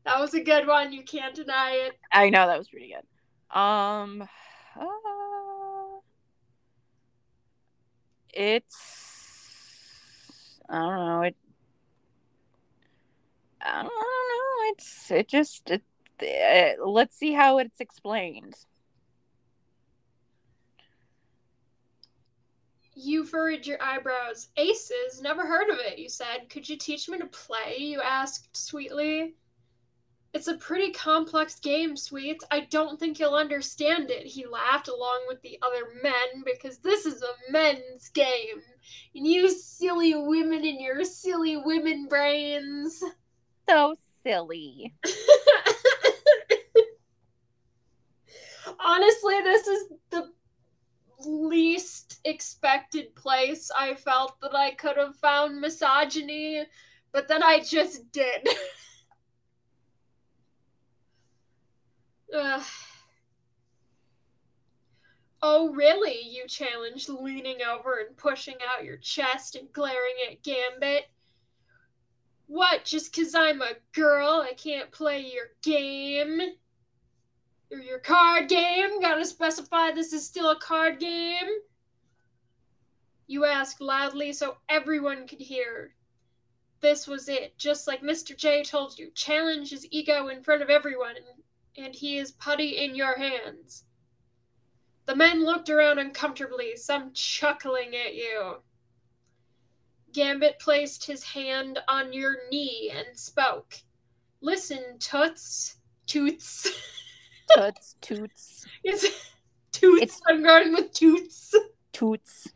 That was a good one. You can't deny it. I know, that was pretty good. Um. Uh... It's, I don't know, it, I don't know, it's, it just, it, it, let's see how it's explained. You furrowed your eyebrows. Aces, never heard of it, you said. Could you teach me to play, you asked sweetly. It's a pretty complex game, Sweets. I don't think you'll understand it, he laughed along with the other men, because this is a men's game. And you silly women and your silly women brains. So silly. Honestly, this is the least expected place I felt that I could have found misogyny, but then I just did. Ugh. Oh, really? You challenged, leaning over and pushing out your chest and glaring at Gambit. What, just 'cause I'm a girl, I can't play your game? Or your card game? Gotta specify this is still a card game? You asked loudly so everyone could hear. This was it. Just like Mister J told you, challenge his ego in front of everyone, and he is putty in your hands. The men looked around uncomfortably, some chuckling at you. Gambit placed his hand on your knee and spoke. Listen, Toots. Toots. Toots, Toots. It's Toots. It's... I'm going with Toots. Toots.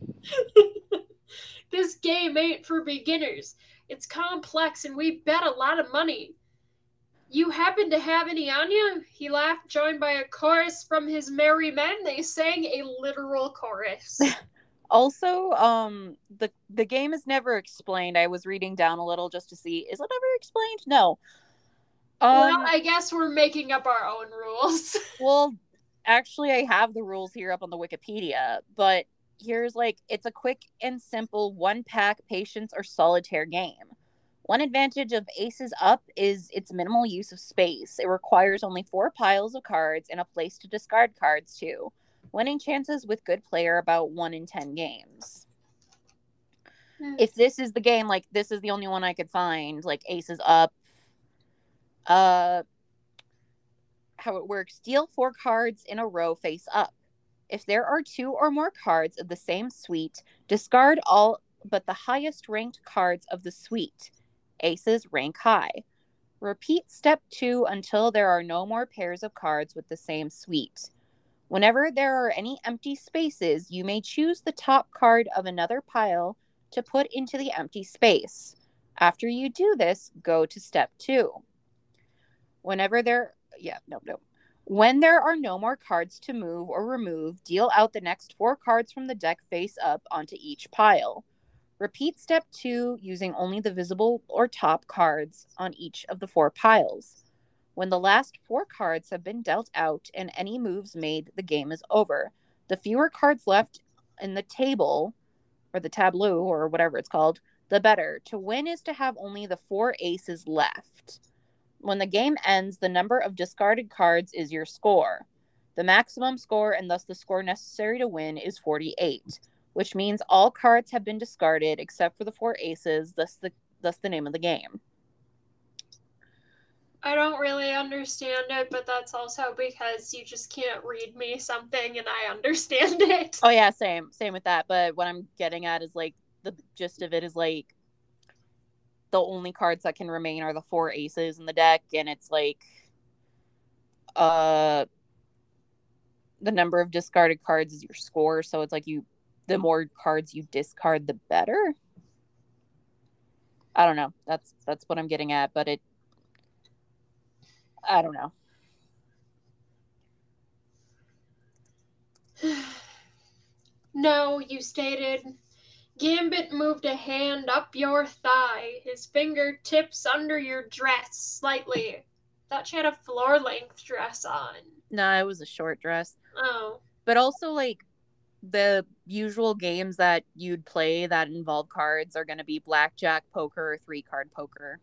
This game ain't for beginners. It's complex and we bet a lot of money. You happen to have any on you? He laughed, joined by a chorus from his merry men. They sang a literal chorus. Also, um, the the game is never explained. I was reading down a little just to see, is it ever explained? No. Um, well, I guess we're making up our own rules. Well, actually, I have the rules here up on the Wikipedia, but here's like, it's a quick and simple one-pack patience or solitaire game. One advantage of Aces Up is its minimal use of space. It requires only four piles of cards and a place to discard cards to. Winning chances with good play are about one in ten games. Mm. If this is the game, like, this is the only one I could find, like, Aces Up. Uh, how it works. Deal four cards in a row face up. If there are two or more cards of the same suite, discard all but the highest ranked cards of the suite. Aces rank high. Repeat step two until there are no more pairs of cards with the same suite. Whenever there are any empty spaces, you may choose the top card of another pile to put into the empty space. After you do this, go to step two. Whenever there, yeah, no, no. When there are no more cards to move or remove, deal out the next four cards from the deck face up onto each pile. Repeat step two using only the visible or top cards on each of the four piles. When the last four cards have been dealt out and any moves made, the game is over. The fewer cards left in the table, or the tableau, or whatever it's called, the better. To win is to have only the four aces left. When the game ends, the number of discarded cards is your score. The maximum score, and thus the score necessary to win, is forty-eight, which means all cards have been discarded except for the four aces, thus the, thus the name of the game. I don't really understand it, but that's also because you just can't read me something and I understand it. Oh, yeah, same. Same with that. But what I'm getting at is, like, the gist of it is, like, the only cards that can remain are the four aces in the deck, and it's, like, uh, the number of discarded cards is your score, so it's, like, you, the more cards you discard, the better? I don't know. That's, that's what I'm getting at, but it, I don't know. No, you stated. Gambit moved a hand up your thigh, his fingertips under your dress slightly. Thought she had a floor-length dress on. No, it was a short dress. Oh. But also, like, the usual games that you'd play that involve cards are going to be blackjack, poker, or three-card poker.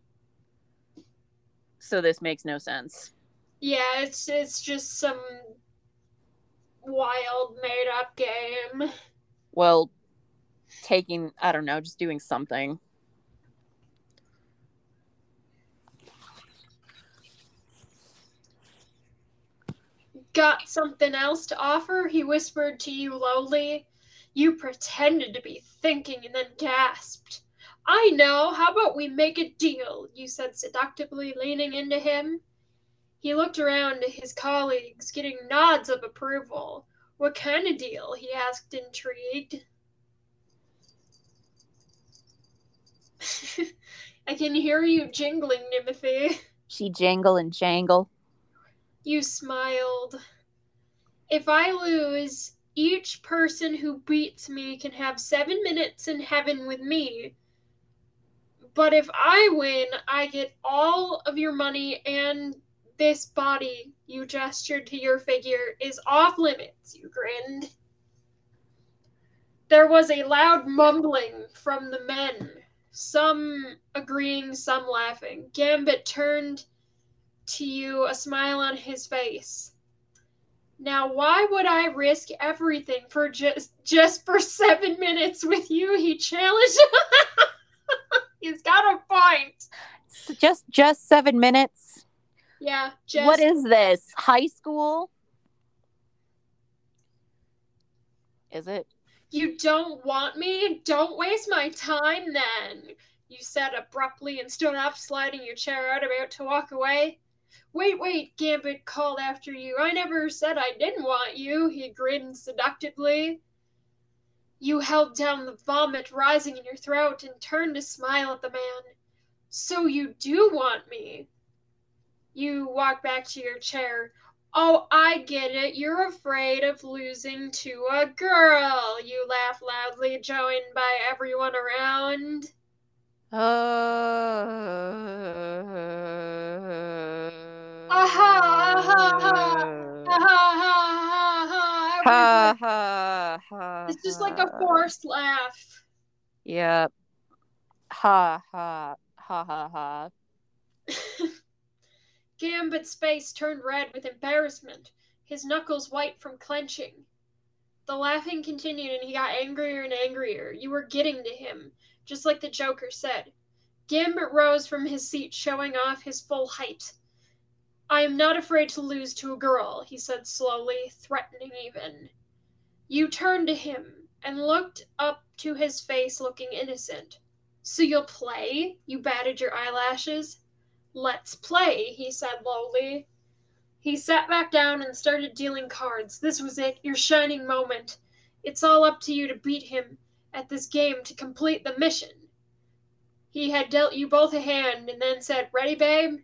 So this makes no sense. Yeah, it's it's just some wild made-up game. Well, taking, I don't know, just doing something. Got something else to offer? He whispered to you lowly. You pretended to be thinking and then gasped. I know. How about we make a deal? You said seductively, leaning into him. He looked around to his colleagues, getting nods of approval. What kind of deal? He asked, intrigued. I can hear you jingling, Timothy. She jingle and jangle. You smiled. If I lose, each person who beats me can have seven minutes in heaven with me. But if I win, I get all of your money, and this body, you gestured to your figure, is off limits, you grinned. There was a loud mumbling from the men, some agreeing, some laughing. Gambit turned to you, a smile on his face. Now, why would I risk everything for just, just for seven minutes with you? He challenged. He's got a point. So just just seven minutes? Yeah. Just... What is this? High school? Is it? You don't want me? Don't waste my time then, you said abruptly and stood up, sliding your chair out, about to walk away. Wait, wait, Gambit called after you. I never said I didn't want you, he grinned seductively. You held down the vomit rising in your throat and turned to smile at the man. So you do want me. You walked back to your chair. Oh, I get it. You're afraid of losing to a girl. You laughed loudly, joined by everyone around. Uh... Ah ha, ah ha, ha. Ah ha, ha, ha. Ha, ha, ha, it's just like a forced laugh. Yeah. Ha, ha, ha, ha, ha. Gambit's face turned red with embarrassment, his knuckles white from clenching. The laughing continued and he got angrier and angrier. You were getting to him, just like the Joker said. Gambit rose from his seat, showing off his full height. I am not afraid to lose to a girl, he said slowly, threatening even. You turned to him and looked up to his face, looking innocent. So you'll play? You batted your eyelashes. Let's play, he said lowly. He sat back down and started dealing cards. This was it, your shining moment. It's all up to you to beat him at this game to complete the mission. He had dealt you both a hand and then said, ready, babe?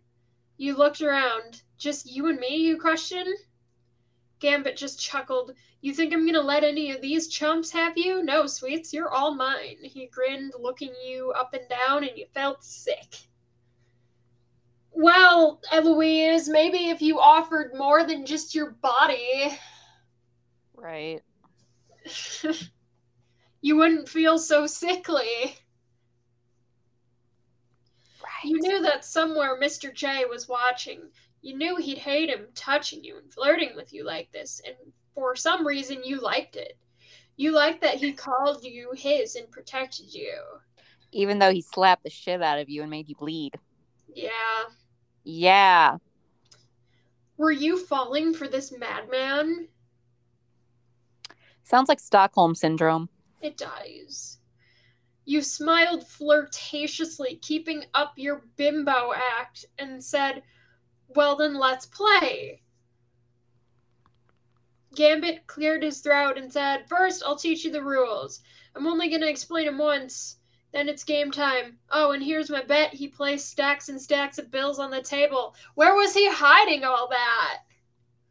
You looked around. Just you and me, you question? Gambit just chuckled. You think I'm going to let any of these chumps have you? No, sweets, you're all mine. He grinned, looking you up and down, and you felt sick. Well, well, Eloise, maybe if you offered more than just your body. Right. You wouldn't feel so sickly. Right. You knew that somewhere Mister J was watching. You knew he'd hate him touching you and flirting with you like this, and for some reason you liked it. You liked that he called you his and protected you. Even though he slapped the shit out of you and made you bleed. Yeah. Yeah. Were you falling for this madman? Sounds like Stockholm Syndrome. It does. You smiled flirtatiously, keeping up your bimbo act, and said, well then, let's play. Gambit cleared his throat and said, first, I'll teach you the rules. I'm only going to explain them once. Then it's game time. Oh, and here's my bet. He placed stacks and stacks of bills on the table. Where was he hiding all that?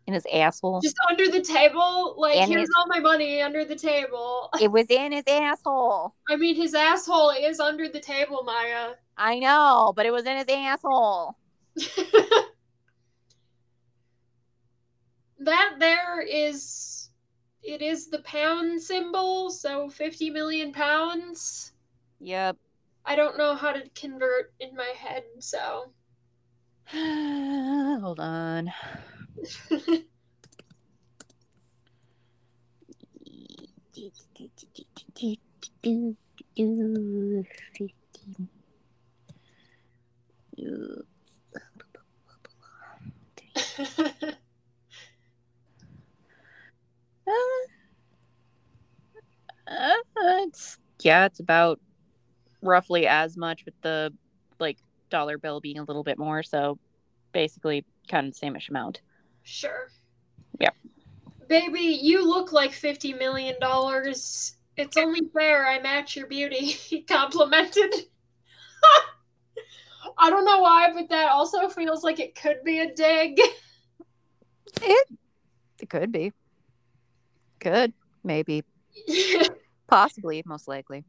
In his asshole. Just under the table? Like, and here's his... all my money under the table. It was in his asshole. I mean, his asshole is under the table, Maya. I know, but it was in his asshole. That there is, it is the pound symbol, so fifty million pounds. Yep. I don't know how to convert in my head, so. Hold on. Uh, uh, it's, yeah, it's about roughly as much, with the like dollar bill being a little bit more, so basically kind of the same-ish amount. Sure. Yeah. Baby, you look like fifty million dollars. It's only fair I match your beauty. He complimented. I don't know why, but that also feels like it could be a dig. It, it could be. Could, maybe, possibly, most likely.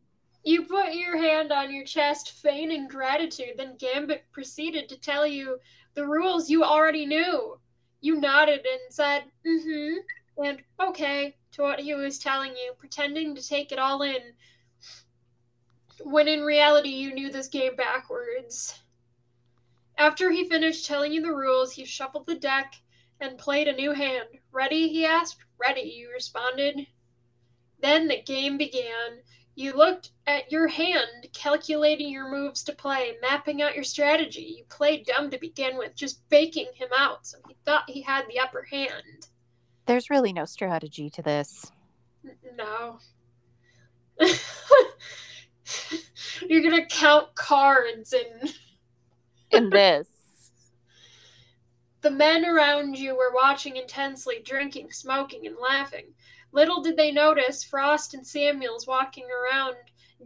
You put your hand on your chest, feigning gratitude, then Gambit proceeded to tell you the rules you already knew. You nodded and said, mm-hmm, and okay, to what he was telling you, pretending to take it all in, when in reality you knew this game backwards. After he finished telling you the rules, he shuffled the deck and played a new hand. Ready, he asked. Ready, you responded. Then the game began. You looked at your hand, calculating your moves to play, mapping out your strategy. You played dumb to begin with, just baking him out, so he thought he had the upper hand. There's really no strategy to this. No. You're going to count cards and... and this. The men around you were watching intensely, drinking, smoking, and laughing. Little did they notice Frost and Samuels walking around,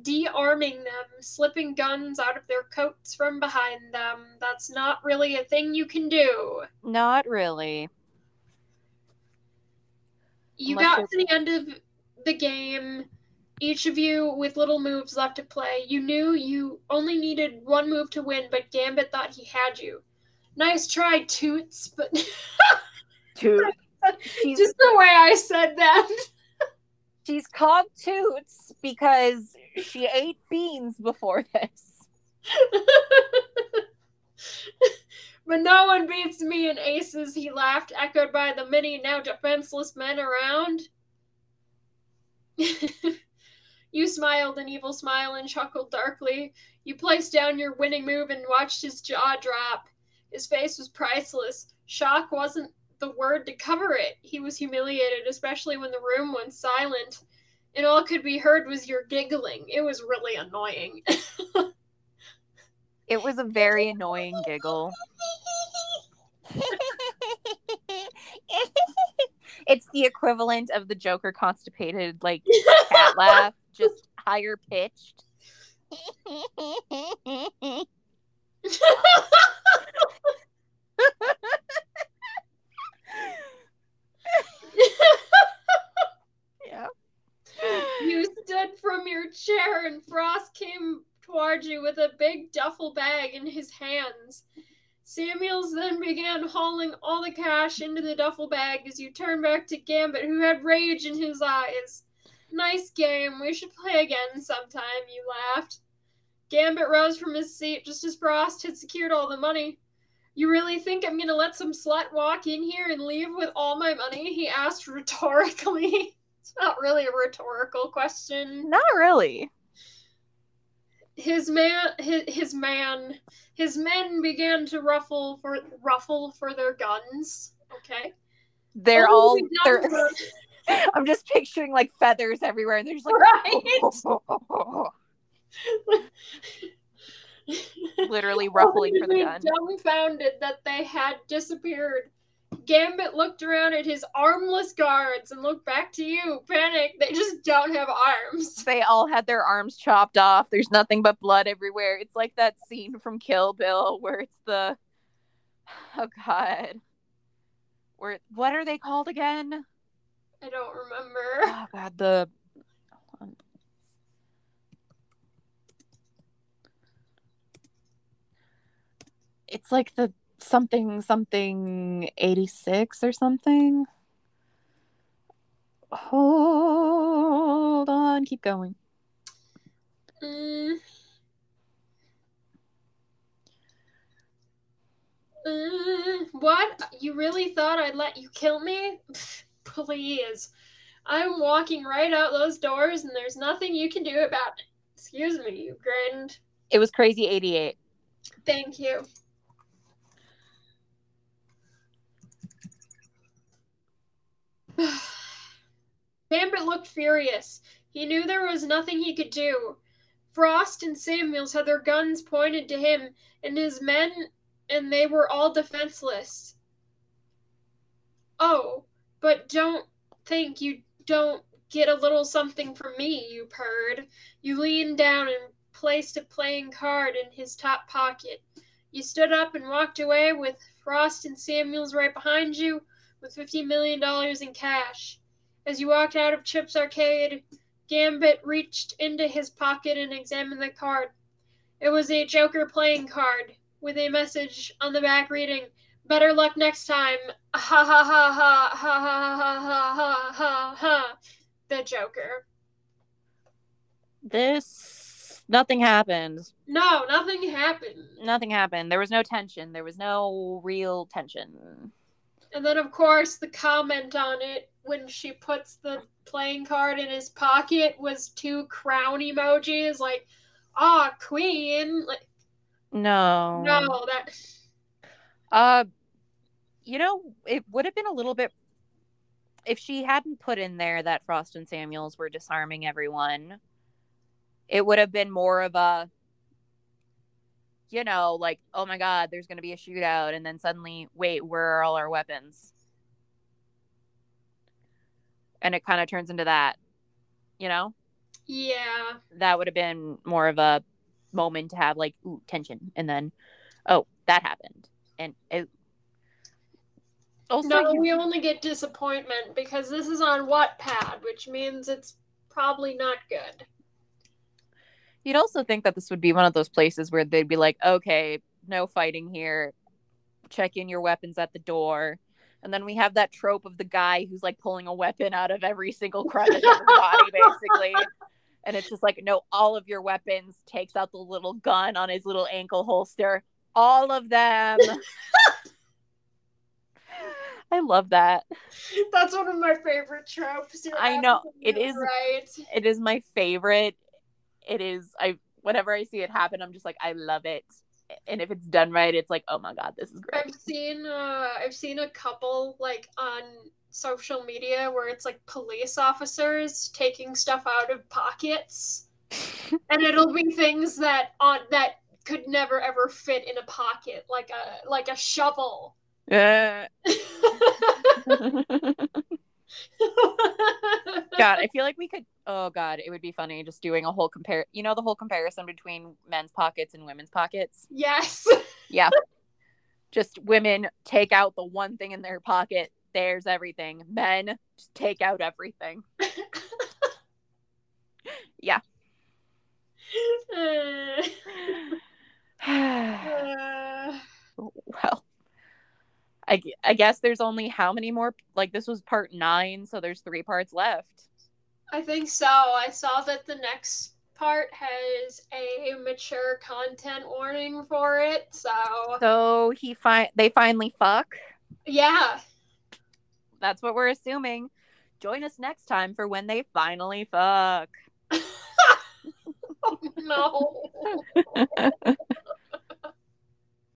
de-arming them, slipping guns out of their coats from behind them. That's not really a thing you can do. Not really. You Unless got it's... to the end of the game, each of you with little moves left to play. You knew you only needed one move to win, but Gambit thought he had you. Nice try, Toots, but... Toots. She's... Just the way I said that. She's called Toots because she ate beans before this. But no one beats me in aces, he laughed, echoed by the many now defenseless men around. You smiled an evil smile and chuckled darkly. You placed down your winning move and watched his jaw drop. His face was priceless. Shock wasn't the word to cover it. He was humiliated, especially when the room went silent, and all could be heard was your giggling. It was really annoying. It was a very annoying giggle. It's the equivalent of the Joker constipated, like, cat laugh, just higher pitched. Yeah. You stood from your chair and Frost came toward you with a big duffel bag in his hands. Samuels then began hauling all the cash into the duffel bag as you turned back to Gambit, who had rage in his eyes. Nice game. We should play again sometime, you laughed. Gambit rose from his seat just as Frost had secured all the money. You really think I'm going to let some slut walk in here and leave with all my money? He asked rhetorically. It's not really a rhetorical question. Not really. His man, his, his man, his men began to ruffle for ruffle for their guns. Okay, they're oh, all. They're, I'm just picturing like feathers everywhere, and they're just like. Right? Oh, oh, oh, oh, oh. Literally ruffling for the gun. Dumbfounded that they had disappeared. Gambit looked around at his armless guards and looked back to you. Panic. They just don't have arms. They all had their arms chopped off. There's nothing but blood everywhere. It's like that scene from Kill Bill where it's the... Oh, God. Where... What are they called again? I don't remember. Oh, God. The... It's like the something something eighty-six or something. Hold on, keep going. Mm. Mm, what? You really thought I'd let you kill me? Please. I'm walking right out those doors and there's nothing you can do about it. Excuse me, you grinned. It was Crazy eighty-eight. Thank you. Gambit looked furious. He knew there was nothing he could do. Frost and Samuels had their guns pointed to him and his men, and they were all defenseless. Oh, but don't think you don't get a little something from me, you purred. You leaned down and placed a playing card in his top pocket. You stood up and walked away with Frost and Samuels right behind you, with fifty million dollars in cash. As you walked out of Chip's Arcade, Gambit reached into his pocket and examined the card. It was a Joker playing card, with a message on the back reading, "Better luck next time, ha ha ha ha ha ha ha ha ha ha, the Joker." This... nothing happened. No, nothing happened. Nothing happened. There was no tension. There was no real tension. And then, of course, the comment on it when she puts the playing card in his pocket was two crown emojis, like, ah, queen. Like, no. No, that... Uh, you know, it would have been a little bit... If she hadn't put in there that Frost and Samuels were disarming everyone, it would have been more of a... you know, like, oh my God, there's going to be a shootout. And then suddenly, wait, where are all our weapons? And it kind of turns into that, you know? Yeah. That would have been more of a moment to have, like, ooh, tension. And then, oh, that happened. And it... also, no, you... we only get disappointment because this is on Wattpad, which means it's probably not good. You'd also think that this would be one of those places where they'd be like, okay, no fighting here. Check in your weapons at the door. And then we have that trope of the guy who's like pulling a weapon out of every single crutch of his body, basically. And it's just like, no, all of your weapons, takes out the little gun on his little ankle holster. All of them. I love that. That's one of my favorite tropes. You're I know. It is. Right. It is my favorite. It is, I whenever I see it happen, I'm just like, I love it. And if it's done right, it's like, oh my God, this is great. I've seen uh, I've seen a couple like on social media where it's like police officers taking stuff out of pockets, and it'll be things that on uh, that could never ever fit in a pocket, like a like a shovel. Yeah. God, I feel like we could, oh God, it would be funny just doing a whole compare, you know, the whole comparison between men's pockets and women's pockets. Yes. Yeah. Just women take out the one thing in their pocket. There's everything. Men just take out everything. Yeah. Uh, uh, I, I guess there's only how many more? Like, this was part nine, so there's three parts left. I think so. I saw that the next part has a mature content warning for it, so... So he fi- they finally fuck? Yeah. That's what we're assuming. Join us next time for when they finally fuck. Oh, no.